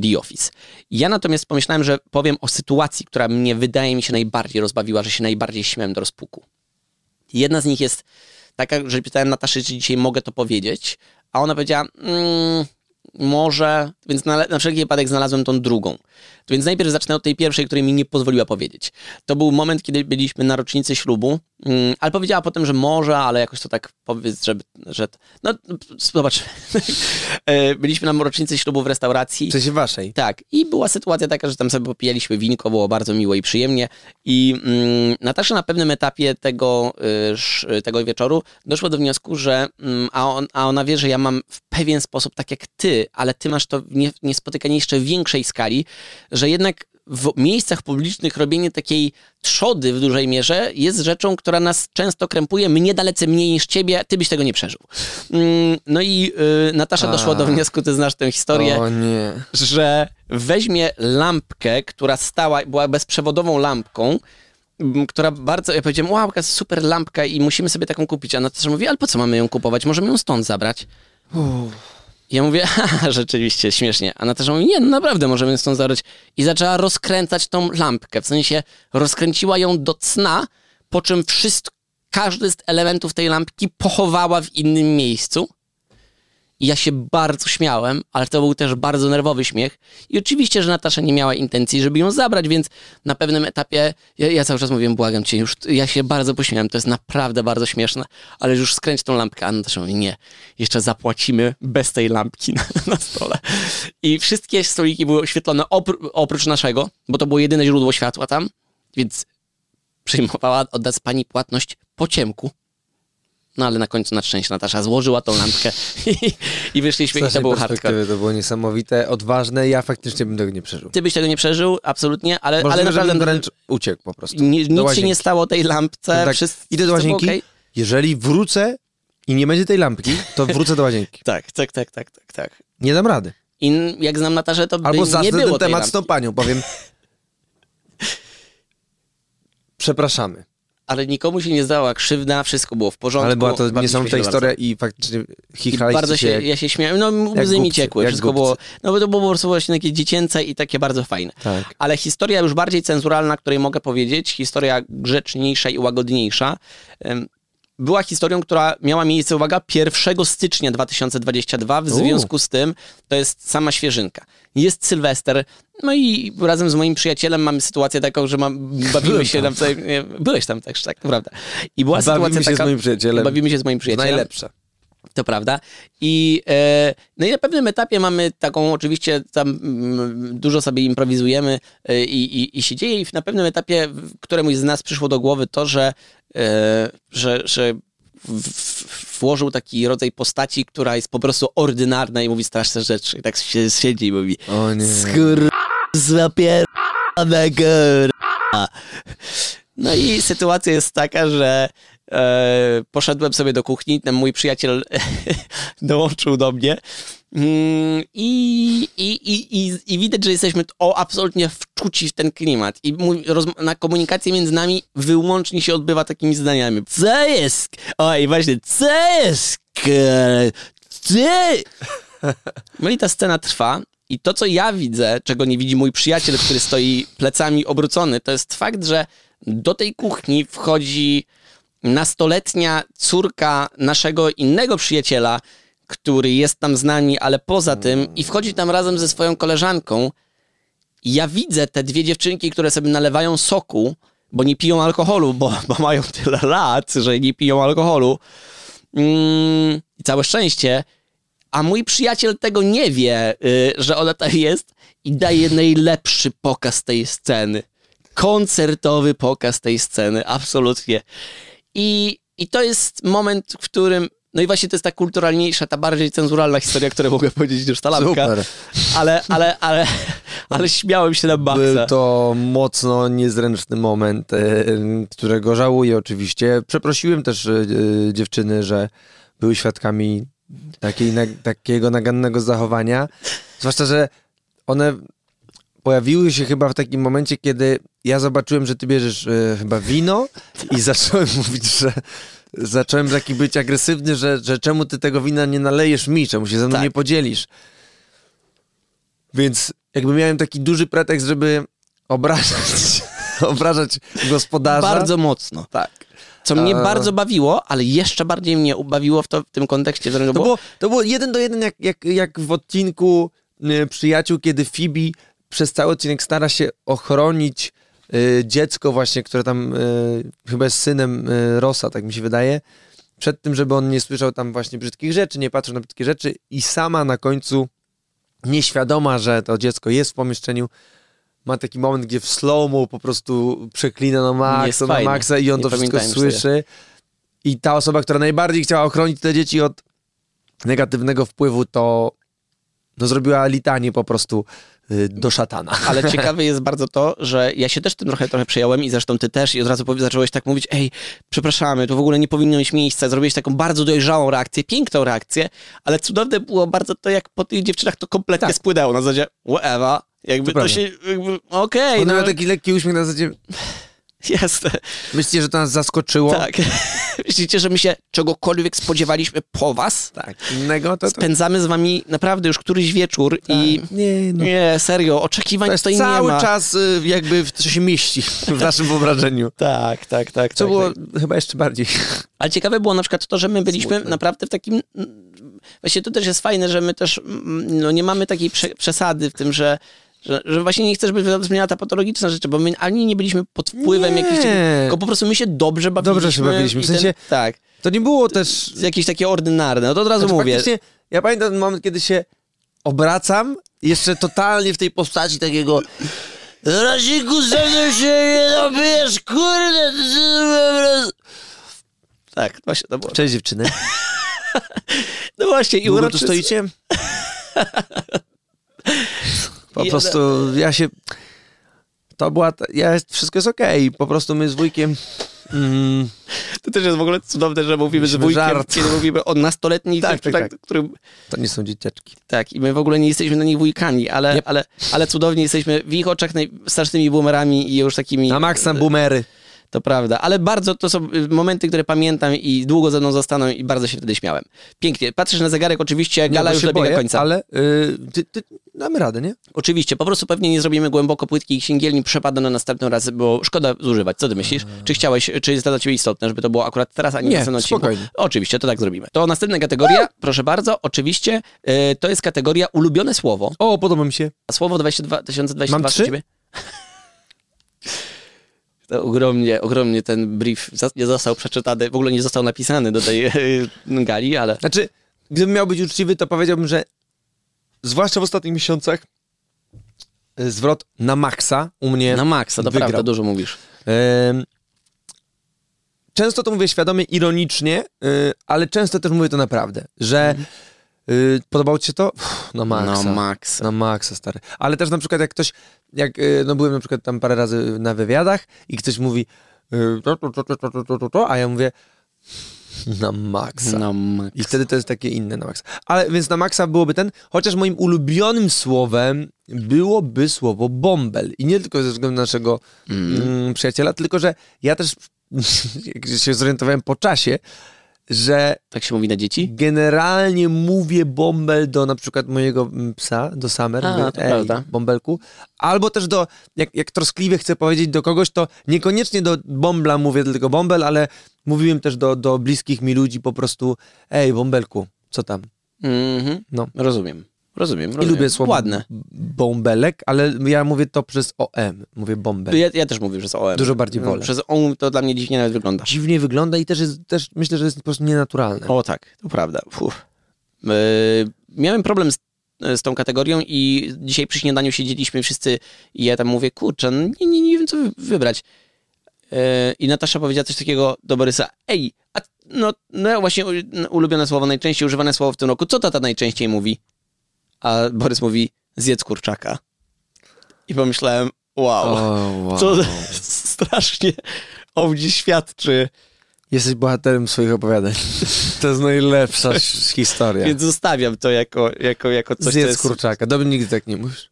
The Office. Ja natomiast pomyślałem, że powiem o sytuacji, która mnie wydaje mi się najbardziej rozbawiła, że się najbardziej śmiałem do rozpuku. Jedna z nich jest taka, że pytałem Nataszy, czy dzisiaj mogę to powiedzieć, a ona powiedziała, mmm, może, więc na, na wszelki wypadek znalazłem tą drugą. Więc najpierw zacznę od tej pierwszej, której mi nie pozwoliła powiedzieć. To był moment, kiedy byliśmy na rocznicy ślubu, mm, ale powiedziała potem, że może, ale jakoś to tak powiedz, żeby... Że, no, zobacz. Byliśmy na rocznicy ślubu w restauracji. W sensie waszej. Tak. I była sytuacja taka, że tam sobie popijaliśmy winko, było bardzo miło i przyjemnie. I mm, Natasza na pewnym etapie tego, y, tego wieczoru doszła do wniosku, że... Mm, a, on, a ona wie, że ja mam w pewien sposób, tak jak ty, ale ty masz to w nie, niespotykanie jeszcze większej skali, że jednak w miejscach publicznych robienie takiej trzody w dużej mierze jest rzeczą, która nas często krępuje. Mnie dalece mniej niż ciebie, ty byś tego nie przeżył. No i y, Natasza A. doszła do wniosku, ty znasz tę historię, o nie. że weźmie lampkę, która stała, była bezprzewodową lampką, która bardzo, ja powiedziałem, wow, jaka super lampka i musimy sobie taką kupić. A Natasza mówi, ale po co mamy ją kupować? Możemy ją stąd zabrać. Uff. Ja mówię, haha, rzeczywiście, śmiesznie. A Natasza mówi, nie, no naprawdę możemy stąd zabrać. I zaczęła rozkręcać tą lampkę. W sensie rozkręciła ją do cna, po czym wszystko, każdy z elementów tej lampki pochowała w innym miejscu. I ja się bardzo śmiałem, ale to był też bardzo nerwowy śmiech. I oczywiście, że Natasza nie miała intencji, żeby ją zabrać, więc na pewnym etapie, ja, ja cały czas mówiłem, błagam cię, już ja się bardzo pośmiałem, to jest naprawdę bardzo śmieszne, ale już skręć tą lampkę, a Natasza mówi, nie, jeszcze zapłacimy bez tej lampki na, na stole. I wszystkie stoliki były oświetlone opr- oprócz naszego, bo to było jedyne źródło światła tam, więc przyjmowała od nas pani płatność po ciemku. No ale na końcu na szczęście Natasza złożyła tą lampkę i, i wyszliśmy i to było hardcore. To było niesamowite, odważne, ja faktycznie bym tego nie przeżył. Ty byś tego nie przeżył, absolutnie, ale, ale naprawdę... wręcz uciekł po prostu. Ni- nic się nie stało tej lampce. Tak, wszyscy, idę do łazienki, okay? Jeżeli wrócę i nie będzie tej lampki, to wrócę do łazienki. tak, tak, tak, tak, tak, tak. Nie dam rady. I jak znam Nataszę, to by Albo nie było ten temat z tą panią, powiem. Przepraszamy. ale nikomu się nie zdała krzywda, wszystko było w porządku. Ale była to niesamowita historia i faktycznie chichraliście bardzo się... się ja się śmiałem, no łzy mi ciekły, wszystko było... No bo to było po prostu właśnie takie dziecięce i takie bardzo fajne. Tak. Ale historia już bardziej cenzuralna, której mogę powiedzieć, historia grzeczniejsza i łagodniejsza, była historią, która miała miejsce, uwaga, pierwszego stycznia dwa tysiące dwudziestego drugiego. W U. związku z tym to jest sama świeżynka. Jest Sylwester, no i razem z moim przyjacielem mamy sytuację taką, że mam, bawimy się tam... Tutaj, byłeś tam też, tak? To prawda. I była bawimy sytuacja się taka... z moim przyjacielem. Bawimy się z moim przyjacielem. Najlepsza. To prawda. I, e, no i na pewnym etapie mamy taką, oczywiście tam m, dużo sobie improwizujemy e, i, i się dzieje i na pewnym etapie któremuś z nas przyszło do głowy to, że, e, że, że w, w, włożył taki rodzaj postaci, która jest po prostu ordynarna i mówi straszne rzeczy. I tak się siedzi i mówi skur... złapierdolona kurwa. No i sytuacja jest taka, że E, poszedłem sobie do kuchni, ten mój przyjaciel dołączył do mnie mm, i, i, i, i widać, że jesteśmy o, absolutnie wczuci w ten klimat i mój, roz, na komunikację między nami wyłącznie się odbywa takimi zdaniami. Co jest? Oj, właśnie, co jest? Ty? No i ta scena trwa i to, co ja widzę, czego nie widzi mój przyjaciel, który stoi plecami obrócony, to jest fakt, że do tej kuchni wchodzi nastoletnia córka naszego innego przyjaciela, który jest tam z nami, ale poza tym i wchodzi tam razem ze swoją koleżanką. Ja widzę te dwie dziewczynki, które sobie nalewają soku, bo nie piją alkoholu, bo, bo mają tyle lat, że nie piją alkoholu. Mm, i całe szczęście. A mój przyjaciel tego nie wie, yy, że ona tam jest i daje najlepszy pokaz tej sceny. Koncertowy pokaz tej sceny, absolutnie. I, I to jest moment, w którym... No i właśnie to jest ta kulturalniejsza, ta bardziej cenzuralna historia, którą mogę powiedzieć, już ta lampka. Super. Ale, ale, ale, ale śmiałem się na maksa. Był to mocno niezręczny moment, którego żałuję oczywiście. Przeprosiłem też dziewczyny, że były świadkami takiej, takiego nagannego zachowania. Zwłaszcza, że one... Pojawiły się chyba w takim momencie, kiedy ja zobaczyłem, że ty bierzesz y, chyba wino i zacząłem mówić, że zacząłem taki być agresywny, że, że czemu ty tego wina nie nalejesz mi, czemu się ze mną tak nie podzielisz. Więc jakby miałem taki duży pretekst, żeby obrażać, obrażać gospodarza. Bardzo mocno, tak. Co mnie A... bardzo bawiło, ale jeszcze bardziej mnie ubawiło w, to, w tym kontekście, że to, to było... było... To było jeden do jeden, jak, jak, jak w odcinku y, Przyjaciół, kiedy Phoebe przez cały odcinek stara się ochronić y, dziecko właśnie, które tam y, chyba jest synem y, Rossa, tak mi się wydaje, przed tym, żeby on nie słyszał tam właśnie brzydkich rzeczy, nie patrzył na brzydkie rzeczy i sama na końcu, nieświadoma, że to dziecko jest w pomieszczeniu, ma taki moment, gdzie w slow-mo po prostu przeklina na maksa, na maksa i on nie to wszystko słyszy. I ta osoba, która najbardziej chciała ochronić te dzieci od negatywnego wpływu, to no, zrobiła litanię po prostu do szatana. Ale ciekawe jest bardzo to, że ja się też tym trochę, trochę przejąłem i zresztą ty też i od razu zacząłeś tak mówić, ej, przepraszamy, to w ogóle nie powinno mieć miejsca. Zrobiłeś taką bardzo dojrzałą reakcję, piękną reakcję, ale cudowne było bardzo to, jak po tych dziewczynach to kompletnie tak spłynęło. Na zasadzie, whatever, jakby to, to się, jakby, okej. Okay, no. Miał taki lekki uśmiech na zasadzie... Jasne. Myślicie, że to nas zaskoczyło? Tak. Myślicie, że my się czegokolwiek spodziewaliśmy po was? Tak. Innego to, to... Spędzamy z wami naprawdę już któryś wieczór tak i... Nie, no. Nie, serio, oczekiwań to, jest to cały nie ma. Cały czas jakby w to się mieści w naszym wyobrażeniu. Tak, tak, tak. Co tak, było tak chyba jeszcze bardziej. Ale ciekawe było na przykład to, że my byliśmy Smutne. naprawdę w takim... Właśnie to też jest fajne, że my też no, nie mamy takiej prze- przesady w tym, że Że, że właśnie nie chcę, żeby wybrzmiała ta patologiczna rzecz, bo my ani nie byliśmy pod wpływem nie. jakichś... Tylko po prostu my się dobrze bawiliśmy. Dobrze się bawiliśmy, w sensie... Ten, tak. To nie było też... Jakieś takie ordynarne, no to od razu znaczy, mówię. Ja pamiętam moment, kiedy się obracam, jeszcze totalnie w tej postaci takiego... Raziku, ze mną się nie dobijesz, kurde! Tak, właśnie to było. Cześć dziewczyny. No właśnie i uroczy... tu stoicie? Po Jeden. prostu ja się... To była... Ta, ja, wszystko jest okej. Okay. Po prostu my z wujkiem... Mm, to też jest w ogóle cudowne, że mówimy z wujkiem, żart. kiedy mówimy o nastoletnich, tak, tak, tak. którym... To nie są dzieciaczki. Tak, i my w ogóle nie jesteśmy na nich wujkami, ale, yep. ale, ale cudownie jesteśmy w ich oczach najstrasznymi boomerami i już takimi... Na maksa boomery. To prawda, ale bardzo to są momenty, które pamiętam i długo ze mną zostaną i bardzo się wtedy śmiałem. Pięknie. Patrzysz na zegarek, oczywiście, gala już dobiega końca. Ale yy, ty, ty, damy radę, nie? Oczywiście, po prostu pewnie nie zrobimy głęboko płytki i księgielni przepada na następną raz, bo szkoda zużywać. Co ty myślisz? Hmm. Czy chciałeś, czy jest to dla ciebie istotne, żeby to było akurat teraz, a nie, nie w następnym odcinku? Oczywiście, to tak zrobimy. To następna kategoria, proszę bardzo, oczywiście, yy, to jest kategoria ulubione słowo. O, podoba mi się. A słowo dwudziesty dwa, dwa tysiące dwudziesty dwa mam trzy? Ciebie? To ogromnie, ogromnie ten brief nie został przeczytany, w ogóle nie został napisany do tej gali, ale... Znaczy, gdybym miał być uczciwy, to powiedziałbym, że zwłaszcza w ostatnich miesiącach zwrot na maksa u mnie na maksa, to prawda, dużo mówisz. Ym... Często to mówię świadomie, ironicznie, yy, ale często też mówię to naprawdę, że... Mhm. Podobało ci się to? Uff, na maksa. Na maksa. Na maksa, stary. Ale też na przykład jak ktoś, jak, no byłem na przykład tam parę razy na wywiadach i ktoś mówi to, to, to, to, to, to, to, a ja mówię na maksa. Na maksa. I wtedy to jest takie inne na maksa. Ale więc na maksa byłoby ten, chociaż moim ulubionym słowem byłoby słowo bąbel. I nie tylko ze względu na naszego mm. przyjaciela, tylko że ja też jak się zorientowałem po czasie, że... Tak się mówi na dzieci? Generalnie mówię bąbel do na przykład mojego psa, do Summer. A, mówię, to prawda. Bąbelku. Albo też do, jak, jak troskliwie chcę powiedzieć do kogoś, to niekoniecznie do bąbla mówię tylko bąbel, ale mówiłem też do, do bliskich mi ludzi po prostu ej, bąbelku, co tam? Mm-hmm. No. Rozumiem. Rozumiem, rozumiem. I lubię słowo ładne. Bąbelek, ale ja mówię to przez O M. Mówię bąbel. Ja, ja też mówię przez O M. Dużo bardziej wolę. No, przez O M to dla mnie dziwnie nawet wygląda. Dziwnie wygląda i też, jest, też myślę, że jest po prostu nienaturalne. O tak, to prawda. Yy, miałem problem z, z tą kategorią i dzisiaj przy śniadaniu siedzieliśmy wszyscy i ja tam mówię, kurczę, nie, nie, nie wiem co wybrać. Yy, I Natasza powiedziała coś takiego do Borysa. Ej, a no, no właśnie ulubione słowo, najczęściej używane słowo w tym roku. Co tata najczęściej mówi? A Borys mówi, zjedz kurczaka. I pomyślałem, wow, oh, wow. To strasznie o mnie świadczy. Jesteś bohaterem swoich opowiadań. To jest najlepsza historia. Więc zostawiam to jako, jako, jako coś, zjedz co jest... kurczaka. Do mnie nigdy tak nie mówisz.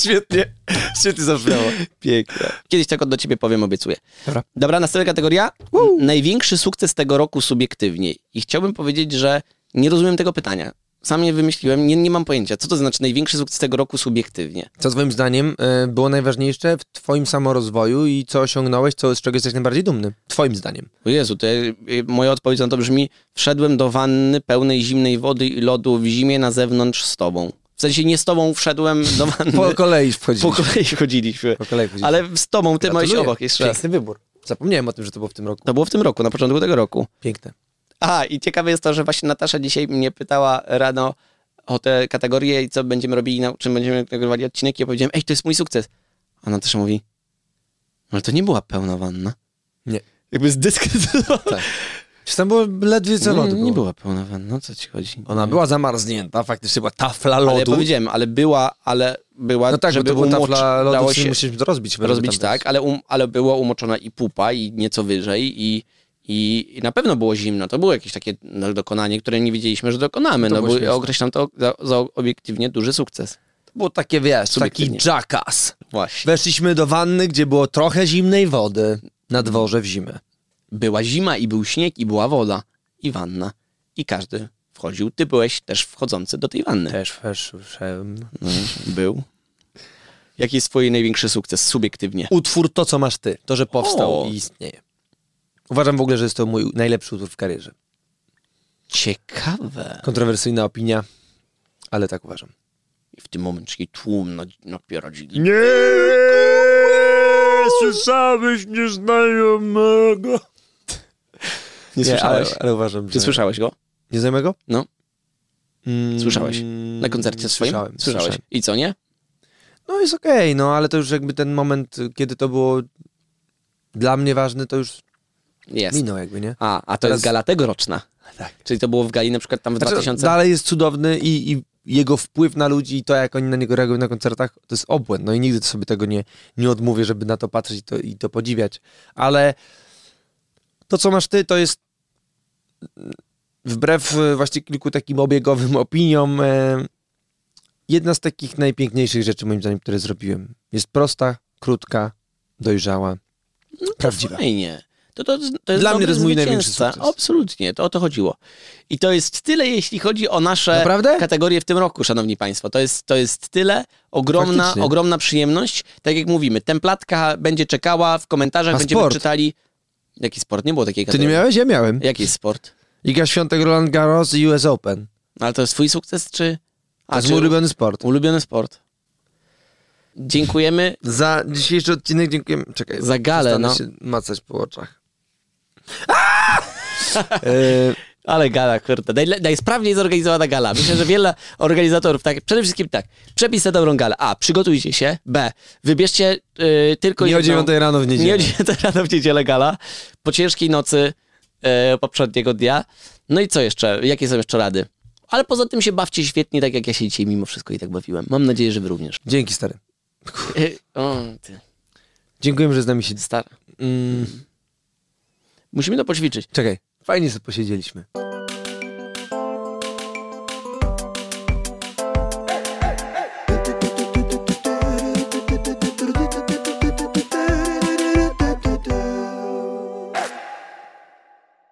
Świetnie. Świetnie zabrzmiało. Piękne. Kiedyś tak do ciebie powiem, obiecuję. Dobra, Dobra następna kategoria. Woo. Największy sukces tego roku subiektywnie. I chciałbym powiedzieć, że nie rozumiem tego pytania. Sam je wymyśliłem, nie, nie mam pojęcia. Co to znaczy największy sukces tego roku subiektywnie? Co twoim zdaniem y, było najważniejsze w twoim samorozwoju i co osiągnąłeś, co, z czego jesteś najbardziej dumny? Twoim zdaniem. O Jezu, to ja, moja odpowiedź na to brzmi, wszedłem do wanny pełnej zimnej wody i lodu w zimie na zewnątrz z tobą. W sensie nie z tobą wszedłem do wanny. Po kolei wchodziliśmy. Po kolei wchodziliśmy. Po kolei wchodziliśmy. Ale z tobą, ty Gratuluję. Małeś obok jeszcze. Piękny wybór. Zapomniałem o tym, że to było w tym roku. To było w tym roku, na początku tego roku. Piękne. A, i ciekawe jest to, że właśnie Natasza dzisiaj mnie pytała rano o te kategorie i co będziemy robili, na czym będziemy nagrywali odcinek. I ja powiedziałem, ej, to jest mój sukces. A Natasza mówi, ale to nie była pełna wanna. Nie. Jakby zdyskredytowana. Tak. Czy tam było ledwie co lodu? Nie, nie była pełna wanna, co ci chodzi? Ona była zamarznięta, faktycznie była tafla lodu. Ale ja powiedziałem, ale była, ale była... No tak, żeby to była tafla lodu, dało się musieliśmy to rozbić. Rozbić, tak, ale, um, ale była umoczona i pupa, i nieco wyżej, i... I na pewno było zimno. To było jakieś takie dokonanie, które nie wiedzieliśmy, że dokonamy. To no bo ja określam to za, za obiektywnie duży sukces. To było takie, wiesz, taki jackass. Właśnie. Weszliśmy do wanny, gdzie było trochę zimnej wody na dworze w zimę. Była zima i był śnieg i była woda i wanna. I każdy wchodził. Ty byłeś też wchodzący do tej wanny. Też wszedłem. No, był. Jaki jest twój największy sukces subiektywnie? Utwór To, co masz ty. To, że powstał o. i istnieje. Uważam w ogóle, że jest to mój najlepszy utwór w karierze. Ciekawe. Kontrowersyjna opinia, ale tak uważam. I w tym momencie tłum napiera dźwignię. Nie! Słyszałeś nieznajomego? Nie słyszałeś? Nie, ale, ale uważam, że... Czy słyszałeś go? Nieznajomego? No. Słyszałeś? Na koncercie swoim? Słyszałem. Słyszałeś. Słyszałem. I co, nie? No jest okej, okay, no ale to już jakby ten moment, kiedy to było dla mnie ważne, to już... Jest. Minął jakby, nie? A, a to Teraz... jest gala tegoroczna. Tak. Czyli to było w gali na przykład tam w znaczy, dwa tysiące... Dalej jest cudowny i, i jego wpływ na ludzi i to, jak oni na niego reagują na koncertach, to jest obłęd. No i nigdy sobie tego nie, nie odmówię, żeby na to patrzeć i to, i to podziwiać. Ale to, co masz ty, to jest wbrew właśnie kilku takim obiegowym opiniom e, jedna z takich najpiękniejszych rzeczy, moim zdaniem, które zrobiłem. Jest prosta, krótka, dojrzała No prawdziwa. Fajnie. To, to, to jest dla mnie to jest mój największy sukces. Absolutnie, to o to chodziło. I to jest tyle, jeśli chodzi o nasze Naprawdę? kategorie w tym roku, szanowni państwo. To jest, to jest tyle, ogromna, ogromna przyjemność. Tak jak mówimy, templatka będzie czekała w komentarzach, A będziemy sport? czytali... Jaki sport? Nie było takiej kategorii. Ty nie miałeś? Ja miałem. Jaki sport? Liga Świątek, Roland Garros i U S Open. Ale to jest twój sukces, czy... A, to jest mój ulubiony sport. Ulubiony sport. Dziękujemy. Za dzisiejszy odcinek dziękujemy. Czekaj. Za galę, no. Się macać po oczach. y- Ale gala, kurde. Daj, daj sprawniej zorganizowana gala. Myślę, że wiele organizatorów, tak, przede wszystkim tak, przepiszcie dobrą galę. A, przygotujcie się. B, wybierzcie y, tylko... Nie o dziewiątej rano w niedzielę. Nie o dziewiątej rano w niedzielę gala. Po ciężkiej nocy y, poprzedniego dnia. No i co jeszcze? Jakie są jeszcze rady? Ale poza tym się bawcie świetnie, tak jak ja się dzisiaj mimo wszystko i tak bawiłem. Mam nadzieję, że wy również. Dzięki, stary. Y, o, ty. Dziękujemy, że z nami się... Stary. Mm. Musimy to poćwiczyć. Czekaj, fajnie sobie posiedzieliśmy.